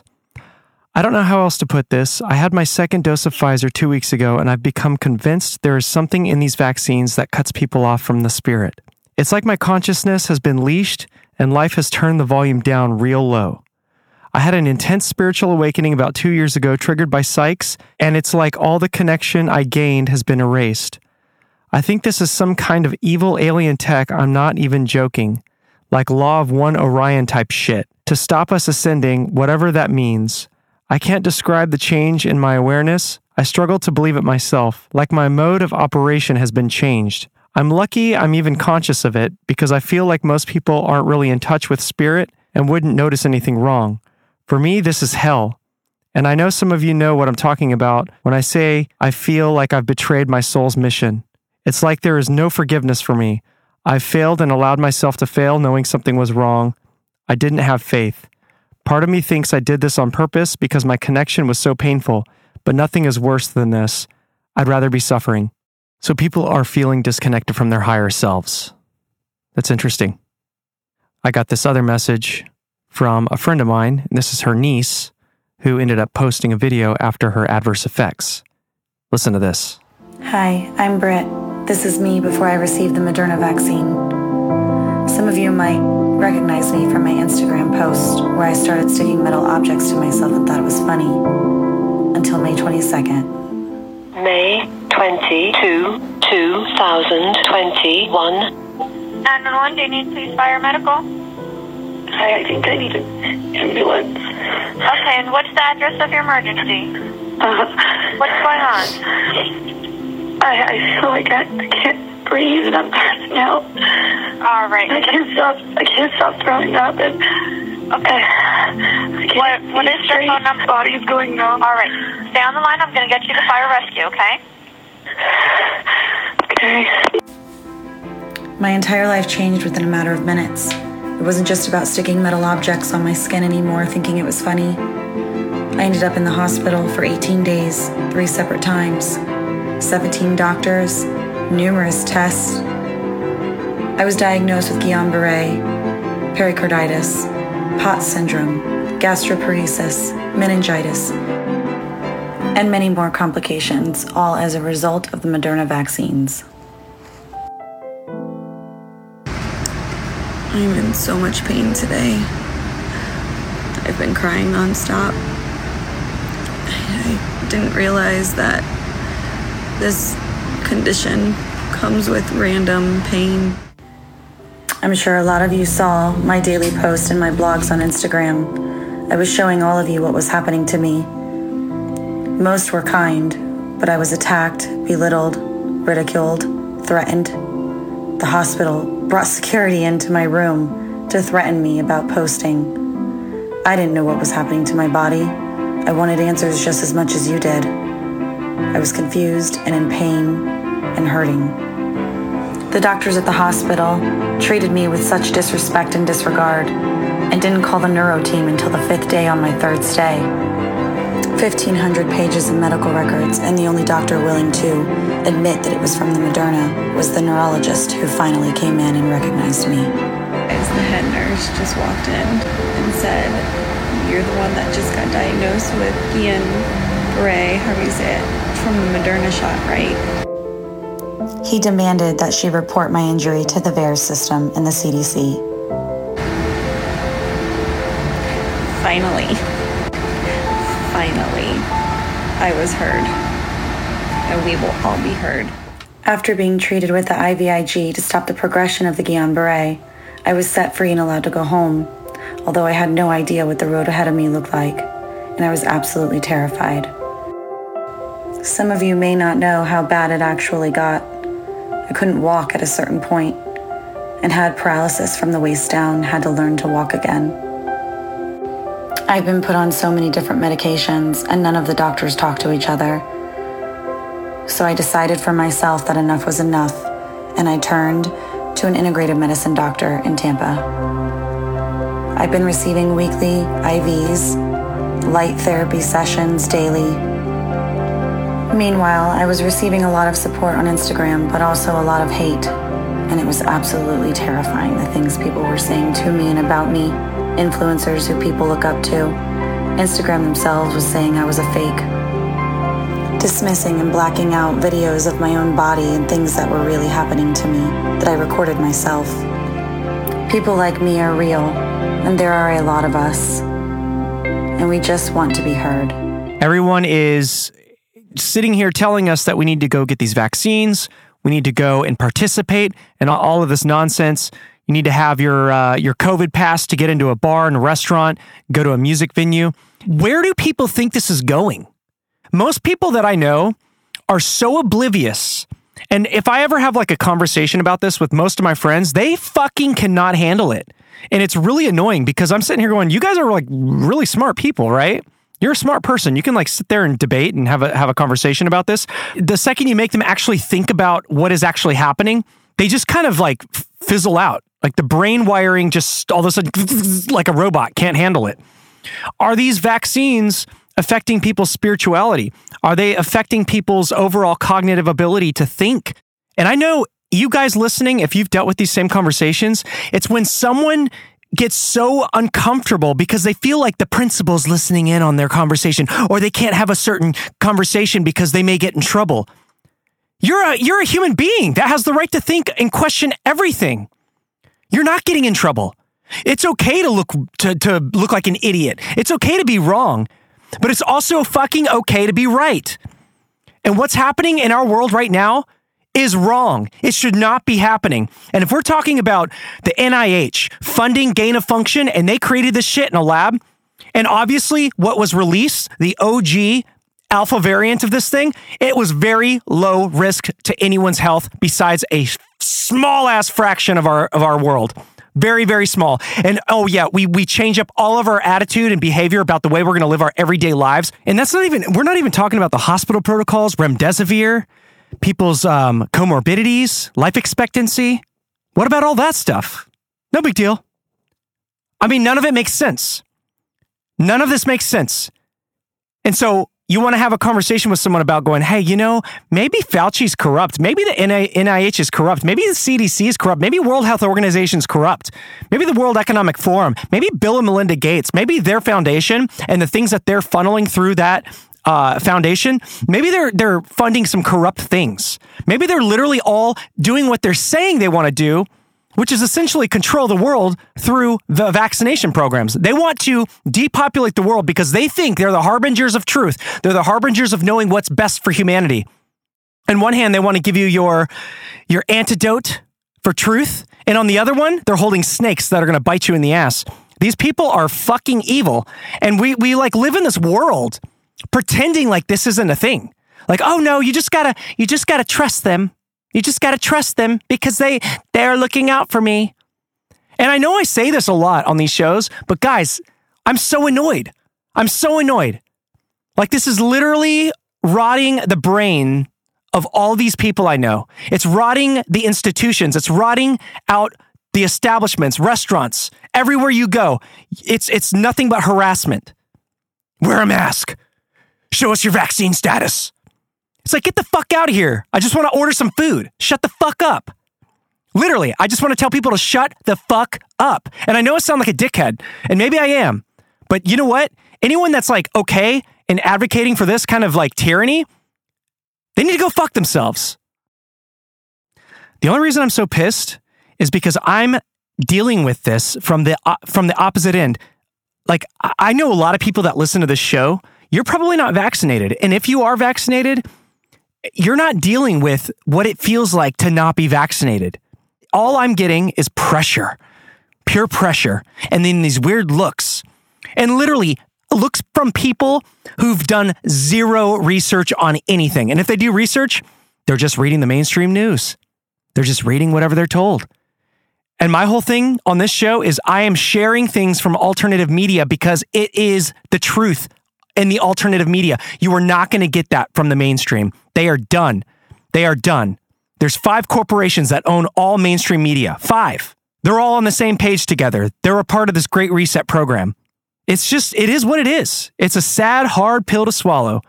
I don't know how else to put this. I had my second dose of Pfizer two weeks ago, and I've become convinced there is something in these vaccines that cuts people off from the spirit. It's like my consciousness has been leashed, and life has turned the volume down real low. I had an intense spiritual awakening about two years ago, triggered by psychs, and it's like all the connection I gained has been erased. I think this is some kind of evil alien tech, I'm not even joking, like Law of One Orion type shit, to stop us ascending, whatever that means. I can't describe the change in my awareness. I struggle to believe it myself, like my mode of operation has been changed. I'm lucky I'm even conscious of it, because I feel like most people aren't really in touch with spirit and wouldn't notice anything wrong. For me, this is hell. And I know some of you know what I'm talking about when I say I feel like I've betrayed my soul's mission. It's like there is no forgiveness for me. I failed and allowed myself to fail knowing something was wrong. I didn't have faith. Part of me thinks I did this on purpose because my connection was so painful, but nothing is worse than this. I'd rather be suffering. So people are feeling disconnected from their higher selves. That's interesting. I got this other message from a friend of mine, and this is her niece, who ended up posting a video after her adverse effects. Listen to this. Hi, I'm Britt. This is me before I received the Moderna vaccine. Some of you might recognize me from my Instagram post where I started sticking metal objects to myself and thought it was funny. Until May twenty-second. May twenty-second, twenty twenty-one. nine one one, do you need police, fire, medical? Hi, I think I need an ambulance. Okay, and what's the address of your emergency? Uh, what's going on? I, I feel like I, I can't breathe and I'm passing out. All right. I can't stop. I can't stop throwing up. And okay. What, what is your phone number? Body's going numb. All right. Stay on the line. I'm going to get you to fire rescue. Okay. Okay. My entire life changed within a matter of minutes. It wasn't just about sticking metal objects on my skin anymore, thinking it was funny. I ended up in the hospital for eighteen days, three separate times. seventeen doctors, numerous tests. I was diagnosed with Guillain-Barré, pericarditis, P O T S syndrome, gastroparesis, meningitis, and many more complications, all as a result of the Moderna vaccines. I'm in so much pain today. I've been crying nonstop. I didn't realize that this condition comes with random pain. I'm sure a lot of you saw my daily posts and my blogs on Instagram. I was showing all of you what was happening to me. Most were kind, but I was attacked, belittled, ridiculed, threatened. The hospital brought security into my room to threaten me about posting. I didn't know what was happening to my body. I wanted answers just as much as you did. I was confused and in pain and hurting. The doctors at the hospital treated me with such disrespect and disregard and didn't call the neuro team until the fifth day on my third stay. fifteen hundred pages of medical records, and the only doctor willing to admit that it was from the Moderna was the neurologist who finally came in and recognized me. As the head nurse just walked in and said, "You're the one that just got diagnosed with Guillain-Barré, how do you say it? From the Moderna shot, right?" He demanded that she report my injury to the V A E R S system and the C D C. Finally, finally, I was heard, and we will all be heard. After being treated with the I V I G to stop the progression of the Guillain-Barré, I was set free and allowed to go home, although I had no idea what the road ahead of me looked like, and I was absolutely terrified. Some of you may not know how bad it actually got. I couldn't walk at a certain point and had paralysis from the waist down, had to learn to walk again. I've been put on so many different medications and none of the doctors talk to each other. So I decided for myself that enough was enough, and I turned to an integrative medicine doctor in Tampa. I've been receiving weekly I Vs, light therapy sessions daily. Meanwhile, I was receiving a lot of support on Instagram, but also a lot of hate, and it was absolutely terrifying, the things people were saying to me and about me, influencers who people look up to. Instagram themselves was saying I was a fake, dismissing and blacking out videos of my own body and things that were really happening to me that I recorded myself. People like me are real, and there are a lot of us, and we just want to be heard. Everyone is sitting here telling us that we need to go get these vaccines, we need to go and participate, and all of this nonsense. You need to have your uh, your COVID pass to get into a bar and a restaurant, go to a music venue. Where do people think this is going? Most people that I know are so oblivious. And if I ever have like a conversation about this with most of my friends, they fucking cannot handle it. And it's really annoying because I'm sitting here going, you guys are like really smart people, right? You're a smart person. You can like sit there and debate and have a have a conversation about this. The second you make them actually think about what is actually happening, they just kind of like fizzle out. Like the brain wiring just all of a sudden, like a robot, can't handle it. Are these vaccines affecting people's spirituality? Are they affecting people's overall cognitive ability to think? And I know you guys listening, if you've dealt with these same conversations, it's when someone gets so uncomfortable because they feel like the principal's listening in on their conversation, or they can't have a certain conversation because they may get in trouble. You're a, you're a human being that has the right to think and question everything. You're not getting in trouble. It's okay to look to, to look like an idiot. It's okay to be wrong, but it's also fucking okay to be right. And what's happening in our world right now is wrong. It should not be happening. And if we're talking about the N I H funding gain of function, and they created this shit in a lab, and obviously what was released, the O G alpha variant of this thing, it was very low risk to anyone's health besides a small ass fraction of our of our world. Very, very small. And oh yeah, we we change up all of our attitude and behavior about the way we're going to live our everyday lives. And that's not even, we're not even talking about the hospital protocols, remdesivir, people's um, comorbidities, life expectancy. What about all that stuff? No big deal. I mean, none of it makes sense. None of this makes sense. And so you want to have a conversation with someone about going, hey, you know, maybe Fauci's corrupt. Maybe the N I H is corrupt. Maybe the C D C is corrupt. Maybe World Health Organization is corrupt. Maybe the World Economic Forum. Maybe Bill and Melinda Gates. Maybe their foundation and the things that they're funneling through that Uh, foundation, maybe they're they're funding some corrupt things. Maybe they're literally all doing what they're saying they want to do, which is essentially control the world through the vaccination programs. They want to depopulate the world because they think they're the harbingers of truth. They're the harbingers of knowing what's best for humanity. On one hand, they want to give you your your antidote for truth, and on the other one, they're holding snakes that are going to bite you in the ass. These people are fucking evil, and we we like live in this world pretending like this isn't a thing. Like, oh no, you just gotta, you just gotta trust them. You just gotta trust them because they, they're looking out for me. And I know I say this a lot on these shows, but guys, I'm so annoyed. I'm so annoyed. Like, this is literally rotting the brain of all these people I know. It's rotting the institutions. It's rotting out the establishments, restaurants, everywhere you go. It's, it's nothing but harassment. Wear a mask. Show us your vaccine status. It's like, get the fuck out of here. I just want to order some food. Shut the fuck up. Literally, I just want to tell people to shut the fuck up. And I know I sound like a dickhead, and maybe I am, but you know what? Anyone that's like, okay, and advocating for this kind of like tyranny, they need to go fuck themselves. The only reason I'm so pissed is because I'm dealing with this from the, from the opposite end. Like, I know a lot of people that listen to this show, you're probably not vaccinated. And if you are vaccinated, you're not dealing with what it feels like to not be vaccinated. All I'm getting is pressure, pure pressure. And then these weird looks, and literally looks from people who've done zero research on anything. And if they do research, they're just reading the mainstream news. They're just reading whatever they're told. And my whole thing on this show is I am sharing things from alternative media because it is the truth. In the alternative media, you are not going to get that from the mainstream. They are done. They are done. There's five corporations that own all mainstream media. Five. They're all on the same page together. They're a part of this Great Reset program. It's just, it is what it is. It's a sad, hard pill to swallow.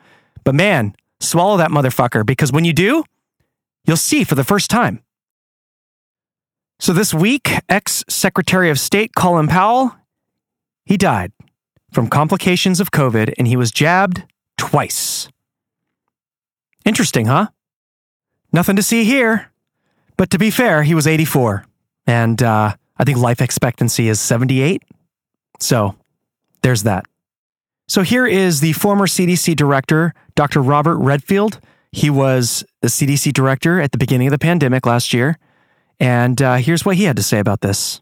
But man, swallow that motherfucker, because when you do, you'll see for the first time. So this week, ex-Secretary of State Colin Powell, he died from complications of COVID, and he was jabbed twice. Interesting, huh? Nothing to see here. But to be fair, he was eighty-four, and uh, I think life expectancy is seventy-eight. So there's that. So here is the former C D C director, Doctor Robert Redfield. He was the C D C director at the beginning of the pandemic last year, and uh, here's what he had to say about this.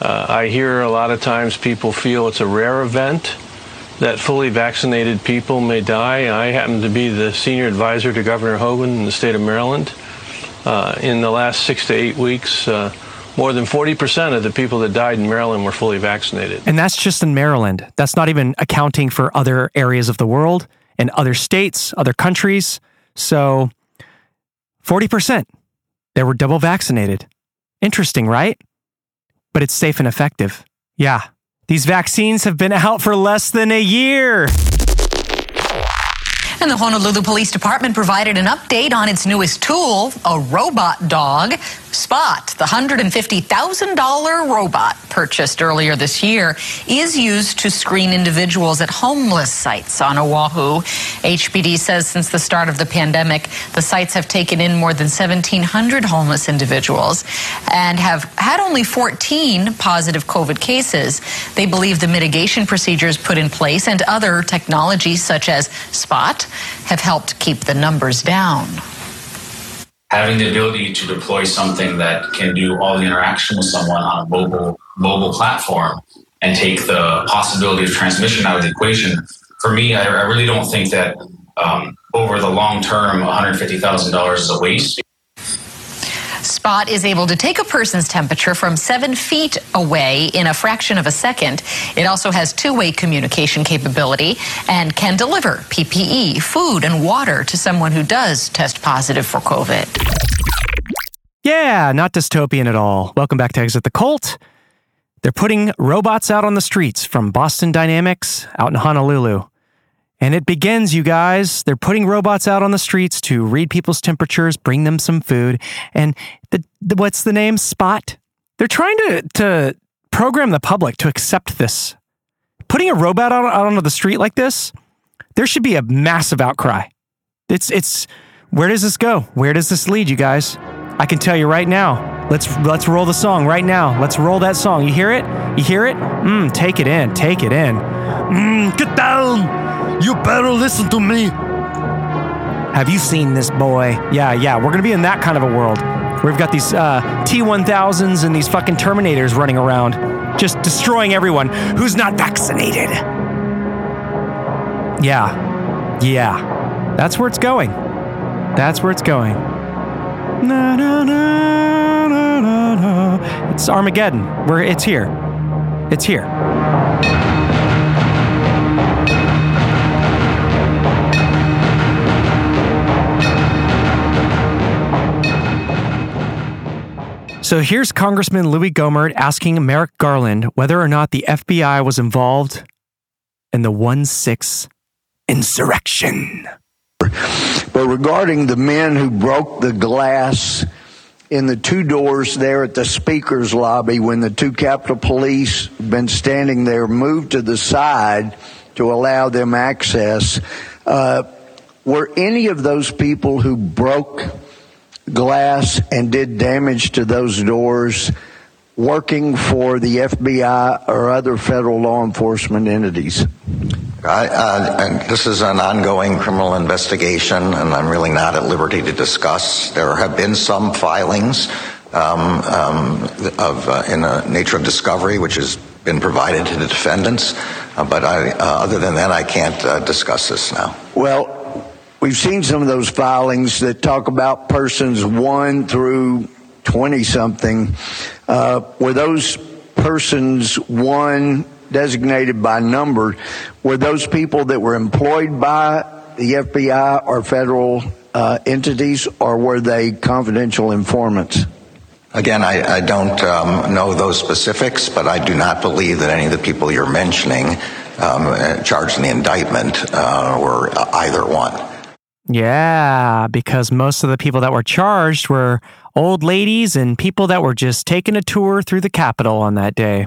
Uh, I hear a lot of times people feel it's a rare event that fully vaccinated people may die. I happen to be the senior advisor to Governor Hogan in the state of Maryland. Uh, in the last six to eight weeks, uh, More than forty percent of the people that died in Maryland were fully vaccinated. And that's just in Maryland. That's not even accounting for other areas of the world and other states, other countries. So forty percent that were double vaccinated. Interesting, right? But it's safe and effective. Yeah. These vaccines have been out for less than a year. And the Honolulu Police Department provided an update on its newest tool, a robot dog. Spot, the one hundred fifty thousand dollars robot purchased earlier this year, is used to screen individuals at homeless sites on Oahu. H P D says since the start of the pandemic, the sites have taken in more than seventeen hundred homeless individuals and have had only fourteen positive COVID cases. They believe the mitigation procedures put in place and other technologies such as Spot have helped keep the numbers down. Having the ability to deploy something that can do all the interaction with someone on a mobile mobile platform and take the possibility of transmission out of the equation, for me, I, I really don't think that um, over the long term, one hundred fifty thousand dollars is a waste. Spot is able to take a person's temperature from seven feet away in a fraction of a second. It also has two-way communication capability and can deliver P P E, food, and water to someone who does test positive for COVID. Yeah, not dystopian at all. Welcome back to Exit the Cult. They're putting robots out on the streets from Boston Dynamics out in Honolulu. And it begins, you guys. They're putting robots out on the streets to read people's temperatures, bring them some food, and the, the what's the name? Spot. They're trying to, to program the public to accept this. Putting a robot out, out onto the street like this, there should be a massive outcry. It's it's where does this go? Where does this lead, you guys? I can tell you right now. Let's let's roll the song right now. Let's roll that song. You hear it? You hear it? Mmm, take it in. Take it in. Mmm, get down. You better listen to me. Have you seen this boy? Yeah, yeah, we're going to be in that kind of a world. We've got these uh, T one thousands and these fucking Terminators running around, just destroying everyone who's not vaccinated. Yeah, yeah, that's where it's going. That's where it's going. Na, na, na, na, na, na. It's Armageddon. We're, it's here. It's here. So here's Congressman Louis Gohmert asking Merrick Garland whether or not the F B I was involved in the one six insurrection. But regarding the men who broke the glass in the two doors there at the Speaker's lobby when the two Capitol Police had been standing there, moved to the side to allow them access, uh, were any of those people who broke glass and did damage to those doors working for the F B I or other federal law enforcement entities? I, uh, and this is an ongoing criminal investigation, and I'm really not at liberty to discuss. There have been some filings um, um, of uh, in a nature of discovery, which has been provided to the defendants. Uh, but I, uh, other than that, I can't uh, discuss this now. Well, we've seen some of those filings that talk about persons one through twenty-something. Uh, were those persons one designated by number? Were those people that were employed by the F B I or federal uh, entities, or were they confidential informants? Again, I, I don't um, know those specifics, but I do not believe that any of the people you're mentioning um, charged in the indictment uh, were either one. Yeah, because most of the people that were charged were old ladies and people that were just taking a tour through the Capitol on that day.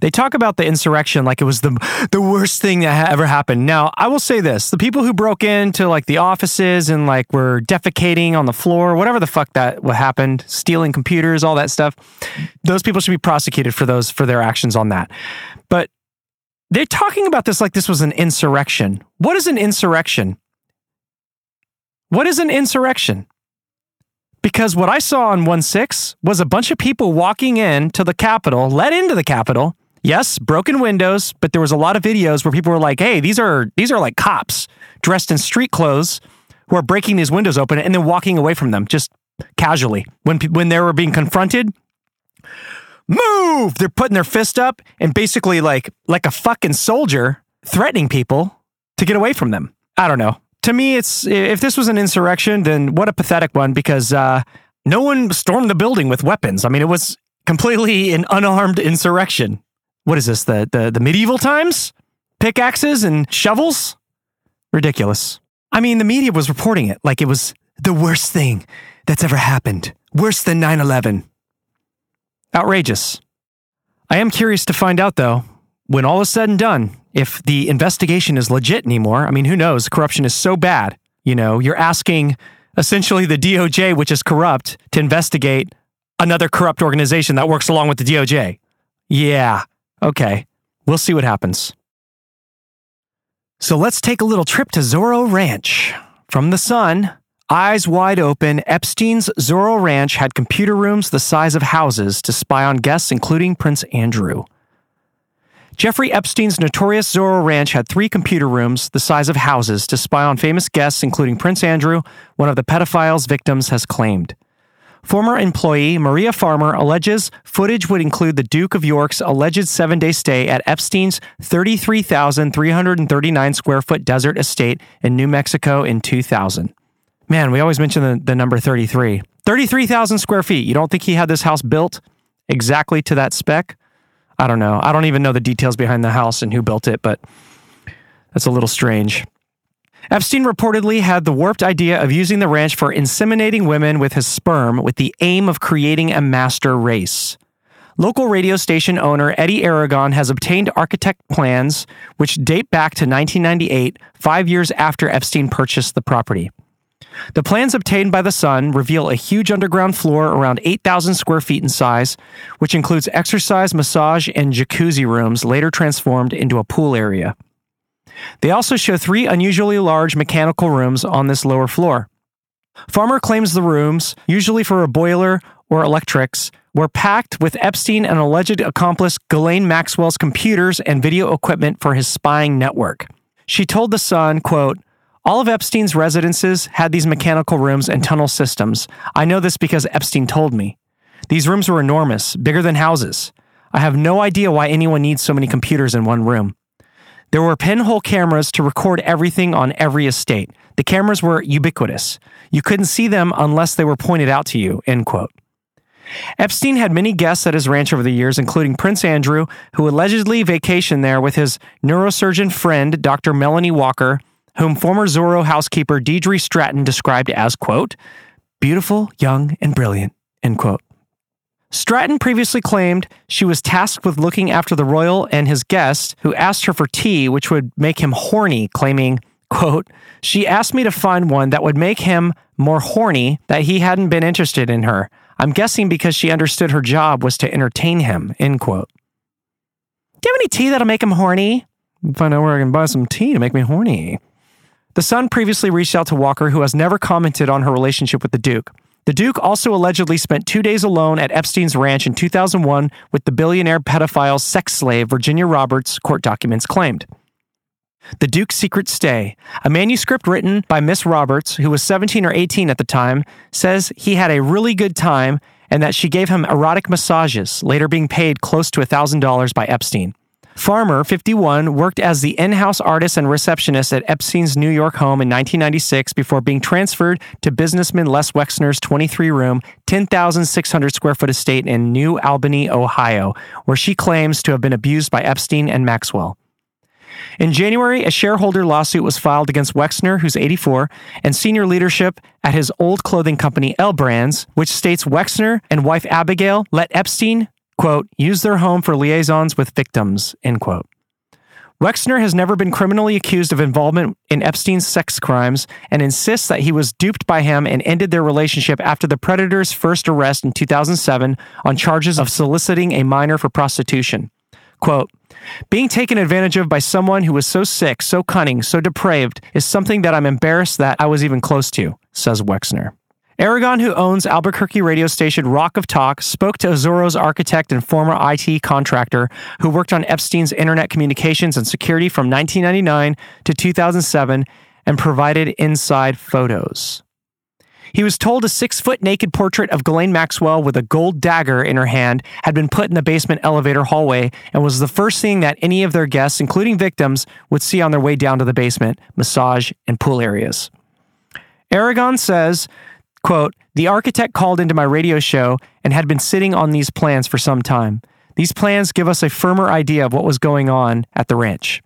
They talk about the insurrection like it was the the worst thing that ever happened. Now, I will say this. The people who broke into like the offices and like were defecating on the floor, whatever the fuck that what happened, stealing computers, all that stuff, those people should be prosecuted for those for their actions on that. But they're talking about this like this was an insurrection. What is an insurrection? What is an insurrection? Because what I saw on one six was a bunch of people walking in to the Capitol, let into the Capitol. Yes, broken windows, but there was a lot of videos where people were like, hey, these are these are like cops dressed in street clothes who are breaking these windows open and then walking away from them just casually. When, when they were being confronted, move. They're putting their fist up and basically like like a fucking soldier threatening people to get away from them. I don't know. To me, it's if this was an insurrection, then what a pathetic one, because uh, no one stormed the building with weapons. I mean, it was completely an unarmed insurrection. What is this, the the, the medieval times? Pickaxes and shovels? Ridiculous. I mean, the media was reporting it like it was the worst thing that's ever happened. Worse than nine eleven. Outrageous. I am curious to find out, though, when all is said and done, if the investigation is legit anymore. I mean, who knows? Corruption is so bad. You know, you're asking essentially the D O J, which is corrupt, to investigate another corrupt organization that works along with the D O J. Yeah. Okay. We'll see what happens. So let's take a little trip to Zorro Ranch. From the Sun, eyes wide open, Epstein's Zorro Ranch had computer rooms the size of houses to spy on guests, including Prince Andrew. Jeffrey Epstein's notorious Zorro Ranch had three computer rooms the size of houses to spy on famous guests, including Prince Andrew, one of the pedophile's victims has claimed. Former employee Maria Farmer alleges footage would include the Duke of York's alleged seven-day stay at Epstein's thirty-three thousand three hundred thirty-nine square foot desert estate in New Mexico in two thousand. Man, we always mention the, the number thirty-three. thirty-three thousand square feet. You don't think he had this house built exactly to that spec? I don't know. I don't even know the details behind the house and who built it, but that's a little strange. Epstein reportedly had the warped idea of using the ranch for inseminating women with his sperm with the aim of creating a master race. Local radio station owner Eddie Aragon has obtained architect plans which date back to nineteen ninety-eight, five years after Epstein purchased the property. The plans obtained by the Sun reveal a huge underground floor around eight thousand square feet in size, which includes exercise, massage, and jacuzzi rooms later transformed into a pool area. They also show three unusually large mechanical rooms on this lower floor. Farmer claims the rooms, usually for a boiler or electrics, were packed with Epstein and alleged accomplice Ghislaine Maxwell's computers and video equipment for his spying network. She told The Sun, quote, "All of Epstein's residences had these mechanical rooms and tunnel systems. I know this because Epstein told me. These rooms were enormous, bigger than houses. I have no idea why anyone needs so many computers in one room. There were pinhole cameras to record everything on every estate. The cameras were ubiquitous. You couldn't see them unless they were pointed out to you," end quote. Epstein had many guests at his ranch over the years, including Prince Andrew, who allegedly vacationed there with his neurosurgeon friend, Doctor Melanie Walker, whom former Zorro housekeeper Deidre Stratton described as, quote, "beautiful, young, and brilliant," end quote. Stratton previously claimed she was tasked with looking after the royal and his guest, who asked her for tea, which would make him horny, claiming, quote, "She asked me to find one that would make him more horny that he hadn't been interested in her. I'm guessing because she understood her job was to entertain him," end quote. Do you have any tea that'll make him horny? Find out where I can buy some tea to make me horny. The Sun previously reached out to Walker, who has never commented on her relationship with the Duke. The Duke also allegedly spent two days alone at Epstein's ranch in two thousand one with the billionaire pedophile sex slave Virginia Roberts, court documents claimed. The Duke's Secret Stay, a manuscript written by Miss Roberts, who was seventeen or eighteen at the time, says he had a really good time and that she gave him erotic massages, later being paid close to one thousand dollars by Epstein. Farmer, fifty-one, worked as the in-house artist and receptionist at Epstein's New York home in nineteen ninety-six before being transferred to businessman Les Wexner's twenty-three room, ten thousand six hundred square foot estate in New Albany, Ohio, where she claims to have been abused by Epstein and Maxwell. In January, a shareholder lawsuit was filed against Wexner, who's eighty-four, and senior leadership at his old clothing company, L Brands, which states Wexner and wife Abigail let Epstein, quote, "use their home for liaisons with victims," end quote. Wexner has never been criminally accused of involvement in Epstein's sex crimes and insists that he was duped by him and ended their relationship after the predator's first arrest in two thousand seven on charges of soliciting a minor for prostitution. Quote, "Being taken advantage of by someone who was so sick, so cunning, so depraved is something that I'm embarrassed that I was even close to," says Wexner. Aragon, who owns Albuquerque radio station Rock of Talk, spoke to Zorro's architect and former I T contractor who worked on Epstein's internet communications and security from nineteen ninety-nine to two thousand seven and provided inside photos. He was told a six-foot naked portrait of Ghislaine Maxwell with a gold dagger in her hand had been put in the basement elevator hallway and was the first thing that any of their guests, including victims, would see on their way down to the basement, massage, and pool areas. Aragon says, quote, "The architect called into my radio show and had been sitting on these plans for some time. These plans give us a firmer idea of what was going on at the ranch.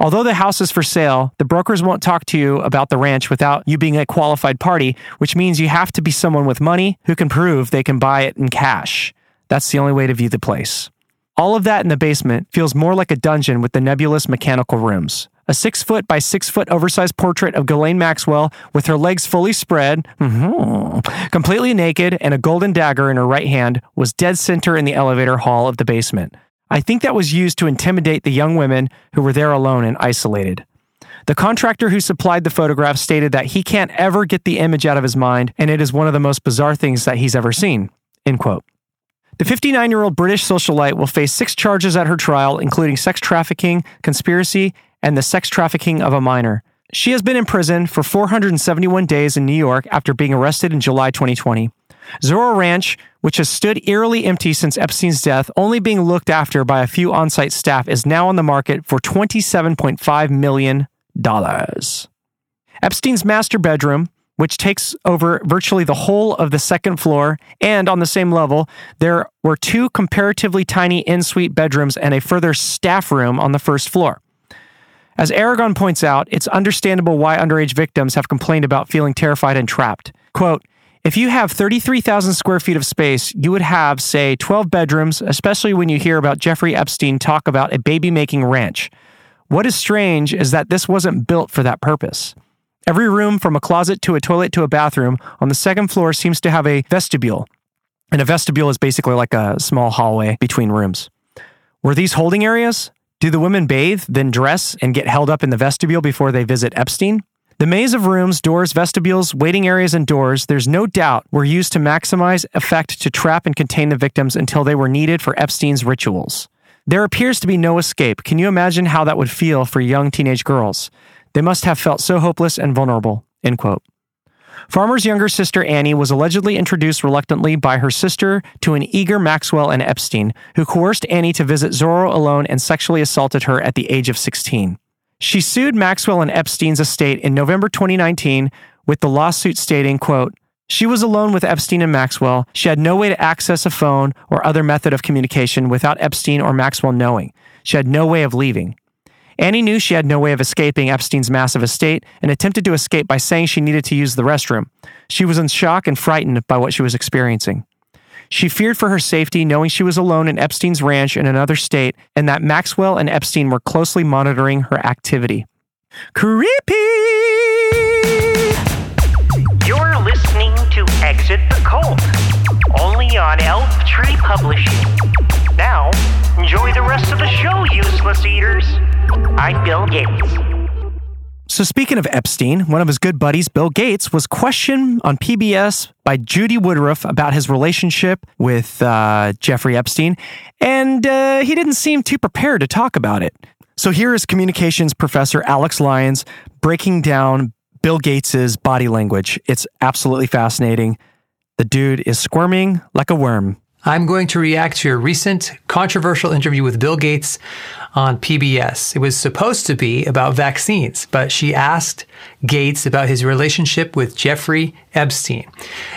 Although the house is for sale, the brokers won't talk to you about the ranch without you being a qualified party, which means you have to be someone with money who can prove they can buy it in cash. That's the only way to view the place. All of that in the basement feels more like a dungeon with the nebulous mechanical rooms. A six-foot by six-foot oversized portrait of Ghislaine Maxwell with her legs fully spread, mm-hmm, completely naked, and a golden dagger in her right hand was dead center in the elevator hall of the basement. I think that was used to intimidate the young women who were there alone and isolated. The contractor who supplied the photograph stated that he can't ever get the image out of his mind, and it is one of the most bizarre things that he's ever seen." End quote. The fifty-nine-year-old British socialite will face six charges at her trial, including sex trafficking, conspiracy, and the sex trafficking of a minor. She has been in prison for four hundred seventy-one days in New York after being arrested in July twenty twenty. Zorro Ranch, which has stood eerily empty since Epstein's death, only being looked after by a few on-site staff, is now on the market for twenty-seven point five million dollars. Epstein's master bedroom, which takes over virtually the whole of the second floor, and on the same level, there were two comparatively tiny in-suite bedrooms and a further staff room on the first floor. As Aragon points out, it's understandable why underage victims have complained about feeling terrified and trapped. Quote, "If you have thirty-three thousand square feet of space, you would have, say, twelve bedrooms, especially when you hear about Jeffrey Epstein talk about a baby-making ranch. What is strange is that this wasn't built for that purpose. Every room, from a closet to a toilet to a bathroom, on the second floor seems to have a vestibule. And a vestibule is basically like a small hallway between rooms. Were these holding areas? Do the women bathe, then dress, and get held up in the vestibule before they visit Epstein? The maze of rooms, doors, vestibules, waiting areas, and doors, there's no doubt, were used to maximize effect to trap and contain the victims until they were needed for Epstein's rituals. There appears to be no escape. Can you imagine how that would feel for young teenage girls? They must have felt so hopeless and vulnerable." End quote. Farmer's younger sister Annie was allegedly introduced reluctantly by her sister to an eager Maxwell and Epstein, who coerced Annie to visit Zorro alone and sexually assaulted her at the age of sixteen. She sued Maxwell and Epstein's estate in November twenty nineteen with the lawsuit stating, quote, "She was alone with Epstein and Maxwell. She had no way to access a phone or other method of communication without Epstein or Maxwell knowing. She had no way of leaving. Annie knew she had no way of escaping Epstein's massive estate and attempted to escape by saying she needed to use the restroom. She was in shock and frightened by what she was experiencing. She feared for her safety, knowing she was alone in Epstein's ranch in another state and that Maxwell and Epstein were closely monitoring her activity." Creepy! You're listening to Exit the Cult, only on ElfTree Publishing. Now, enjoy the rest of the show, useless eaters. I'm Bill Gates. So speaking of Epstein, one of his good buddies, Bill Gates, was questioned on P B S by Judy Woodruff about his relationship with uh, Jeffrey Epstein, and uh, he didn't seem too prepared to talk about it. So here is communications professor Alex Lyons breaking down Bill Gates's body language. It's absolutely fascinating. The dude is squirming like a worm. I'm going to react to your recent controversial interview with Bill Gates on P B S. It was supposed to be about vaccines, but she asked Gates about his relationship with Jeffrey Epstein.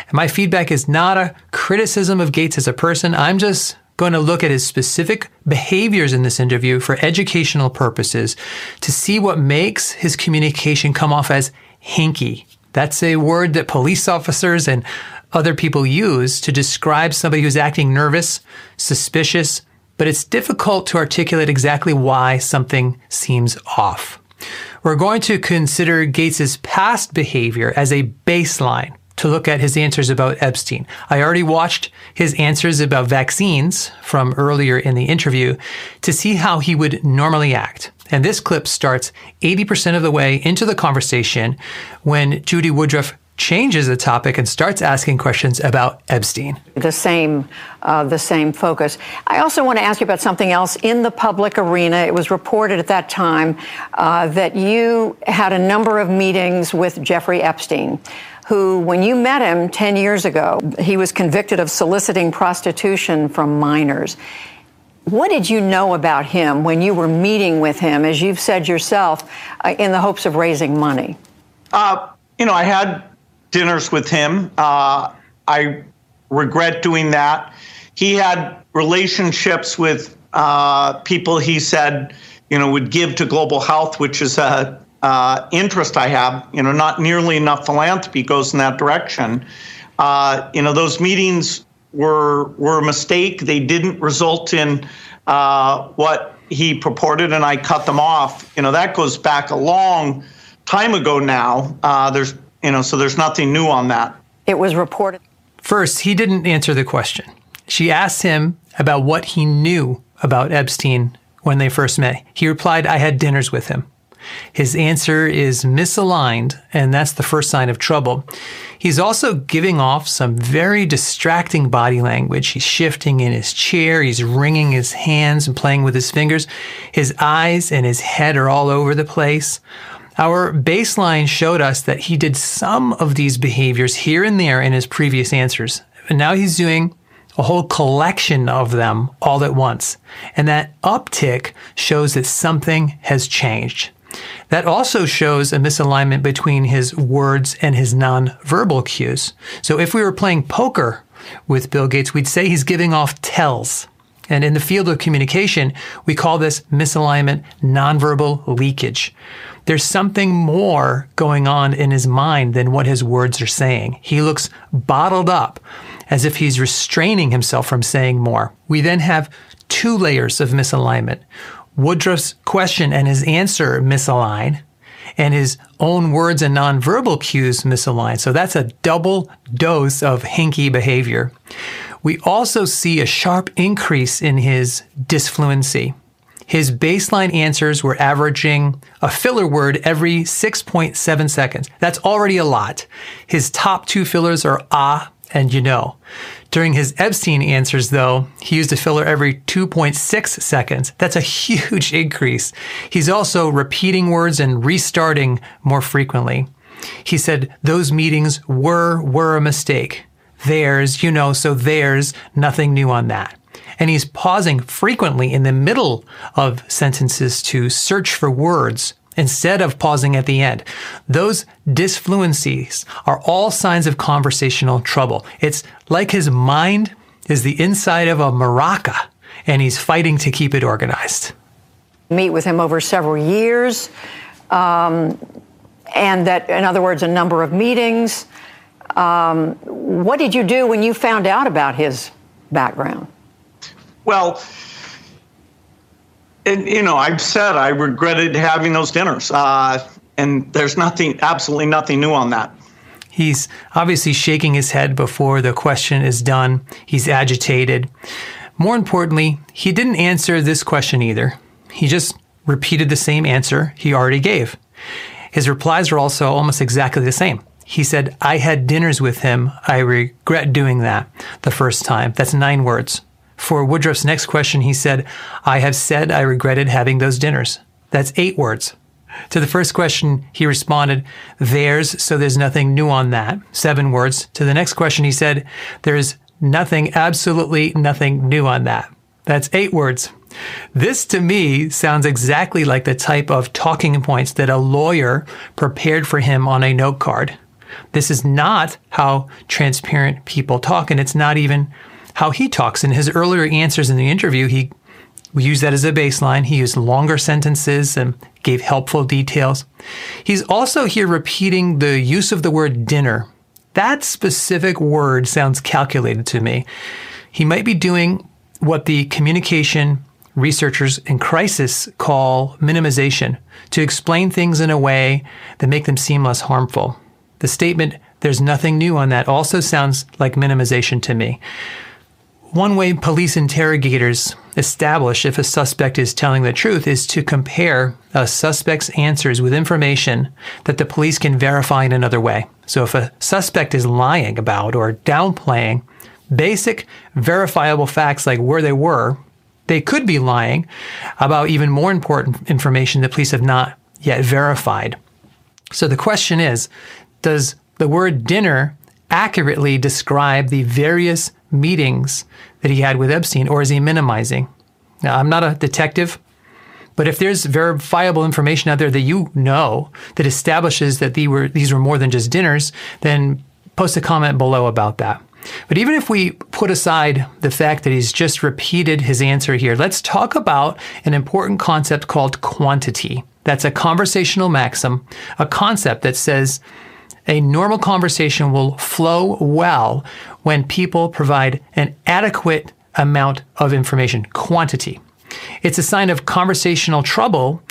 And my feedback is not a criticism of Gates as a person. I'm just going to look at his specific behaviors in this interview for educational purposes to see what makes his communication come off as hinky. That's a word that police officers and other people use to describe somebody who's acting nervous, suspicious, but it's difficult to articulate exactly why something seems off. We're going to consider Gates's past behavior as a baseline to look at his answers about Epstein. I already watched his answers about vaccines from earlier in the interview to see how he would normally act. And this clip starts eighty percent of the way into the conversation when Judy Woodruff changes the topic and starts asking questions about Epstein. The same, uh, the same focus. I also want to ask you about something else in the public arena. It was reported at that time uh, that you had a number of meetings with Jeffrey Epstein, who, when you met him ten years ago, he was convicted of soliciting prostitution from minors. What did you know about him when you were meeting with him, as you've said yourself, uh, in the hopes of raising money? Uh, you know, I had dinners with him. Uh, I regret doing that. He had relationships with uh, people he said, you know, would give to global health, which is a uh, interest I have. You know, not nearly enough philanthropy goes in that direction. Uh, you know, those meetings were were a mistake. They didn't result in uh, what he purported, and I cut them off. You know, that goes back a long time ago now. Uh, there's, you know, so there's nothing new on that. It was reported. First, he didn't answer the question. She asked him about what he knew about Epstein when they first met. He replied, "I had dinners with him." His answer is misaligned, and that's the first sign of trouble. He's also giving off some very distracting body language. He's shifting in his chair, he's wringing his hands and playing with his fingers. His eyes and his head are all over the place. Our baseline showed us that he did some of these behaviors here and there in his previous answers, and now he's doing a whole collection of them all at once. And that uptick shows that something has changed. That also shows a misalignment between his words and his nonverbal cues. So if we were playing poker with Bill Gates, we'd say he's giving off tells. And in the field of communication, we call this misalignment nonverbal leakage. There's something more going on in his mind than what his words are saying. He looks bottled up, as if he's restraining himself from saying more. We then have two layers of misalignment. Woodruff's question and his answer misalign, and his own words and nonverbal cues misalign. So that's a double dose of hinky behavior. We also see a sharp increase in his disfluency. His baseline answers were averaging a filler word every six point seven seconds. That's already a lot. His top two fillers are ah and you know. During his Epstein answers, though, he used a filler every two point six seconds. That's a huge increase. He's also repeating words and restarting more frequently. He said, those meetings were, were a mistake. There's, you know, so there's nothing new on that. And he's pausing frequently in the middle of sentences to search for words instead of pausing at the end. Those disfluencies are all signs of conversational trouble. It's like his mind is the inside of a maraca, and he's fighting to keep it organized. Meet with him over several years, um, and that, in other words, a number of meetings. Um, what did you do when you found out about his background? Well, and, you know, I've said I regretted having those dinners, uh, and there's nothing, absolutely nothing new on that. He's obviously shaking his head before the question is done. He's agitated. More importantly, he didn't answer this question either. He just repeated the same answer he already gave. His replies were also almost exactly the same. He said, I had dinners with him. I regret doing that the first time. That's nine words. For Woodruff's next question, he said, I have said I regretted having those dinners. That's eight words. To the first question, he responded, there's, so there's nothing new on that. Seven words. To the next question, he said, there's nothing, absolutely nothing new on that. That's eight words. This, to me, sounds exactly like the type of talking points that a lawyer prepared for him on a note card. This is not how transparent people talk, and it's not even how he talks. In his earlier answers in the interview, he used that as a baseline. He used longer sentences and gave helpful details. He's also here repeating the use of the word dinner. That specific word sounds calculated to me. He might be doing what the communication researchers in crisis call minimization, to explain things in a way that make them seem less harmful. The statement, there's nothing new on that, also sounds like minimization to me. One way police interrogators establish if a suspect is telling the truth is to compare a suspect's answers with information that the police can verify in another way. So if a suspect is lying about or downplaying basic verifiable facts like where they were, they could be lying about even more important information that police have not yet verified. So the question is, does the word dinner accurately describe the various meetings that he had with Epstein, or is he minimizing? Now, I'm not a detective, but if there's verifiable information out there that you know that establishes that these were, these were more than just dinners, then post a comment below about that. But even if we put aside the fact that he's just repeated his answer here, let's talk about an important concept called quantity. That's a conversational maxim, a concept that says a normal conversation will flow well when people provide an adequate amount of information, quantity. It's a sign of conversational trouble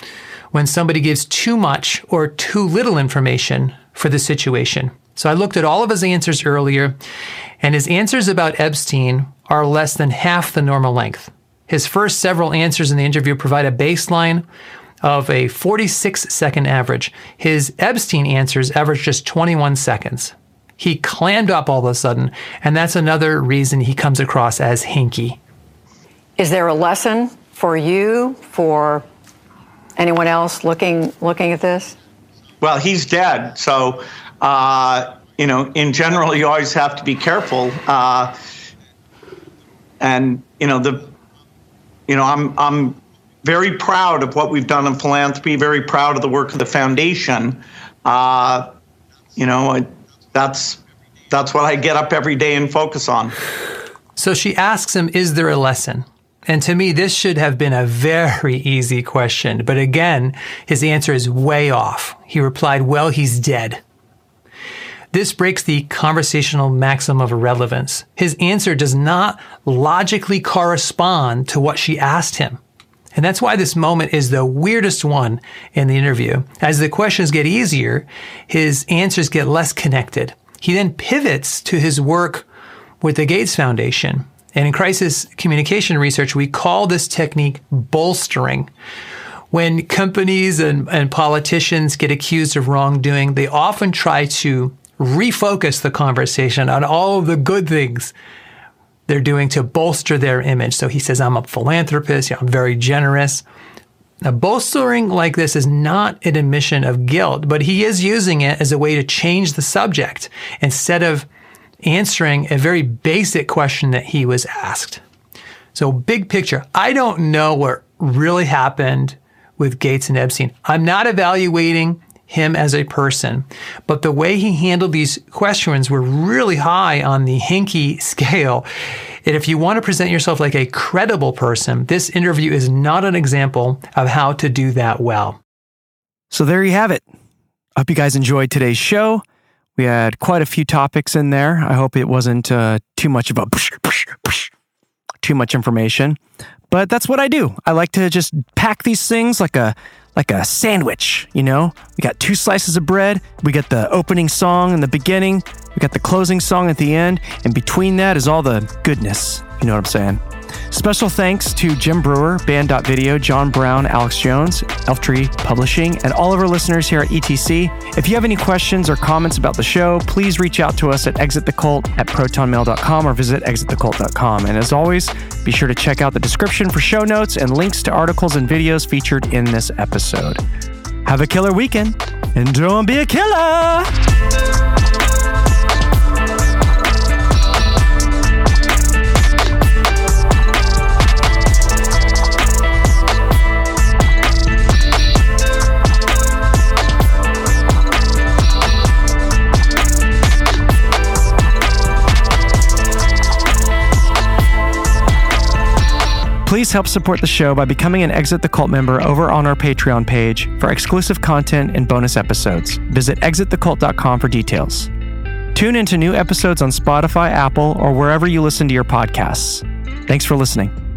when somebody gives too much or too little information for the situation. So I looked at all of his answers earlier, and his answers about Epstein are less than half the normal length. His first several answers in the interview provide a baseline of a forty-six second average. His Epstein answers averaged just twenty-one seconds. He clammed up all of a sudden, and that's another reason he comes across as hinky. Is there a lesson for you, for anyone else looking looking at this? Well, he's dead, so uh, you know, in general, you always have to be careful. Uh, and you know, the you know, I'm I'm very proud of what we've done in philanthropy. Very proud of the work of the foundation. Uh, you know. I, That's that's what I get up every day and focus on. So she asks him, is there a lesson? And to me, this should have been a very easy question. But again, his answer is way off. He replied, well, he's dead. This breaks the conversational maxim of irrelevance. His answer does not logically correspond to what she asked him. And that's why this moment is the weirdest one in the interview. As the questions get easier, his answers get less connected. He then pivots to his work with the Gates Foundation. And in crisis communication research, we call this technique bolstering. When companies and, and politicians get accused of wrongdoing, they often try to refocus the conversation on all of the good things they're doing to bolster their image. So he says, I'm a philanthropist, yeah, I'm very generous. Now, bolstering like this is not an admission of guilt, but he is using it as a way to change the subject instead of answering a very basic question that he was asked. So big picture, I don't know what really happened with Gates and Epstein. I'm not evaluating him as a person, but the way he handled these questions were really high on the hinky scale. And if you want to present yourself like a credible person, this interview is not an example of how to do that well. So there you have it. I hope you guys enjoyed today's show. We had quite a few topics in there. I hope it wasn't uh, too much of a push, push, push, too much information, but that's what I do. I like to just pack these things like a Like a sandwich, you know? We got two slices of bread. We got the opening song in the beginning. We got the closing song at the end. And between that is all the goodness. You know what I'm saying? Special thanks to Jim Breuer, Band.Video, John Brown, Alex Jones, ElfTree Publishing, and all of our listeners here at E T C. If you have any questions or comments about the show, please reach out to us at exit the cult at proton mail dot com or visit exit the cult dot com. And as always, be sure to check out the description for show notes and links to articles and videos featured in this episode. Have a killer weekend, and don't be a killer! Please help support the show by becoming an Exit the Cult member over on our Patreon page for exclusive content and bonus episodes. Visit exit the cult dot com for details. Tune into new episodes on Spotify, Apple, or wherever you listen to your podcasts. Thanks for listening.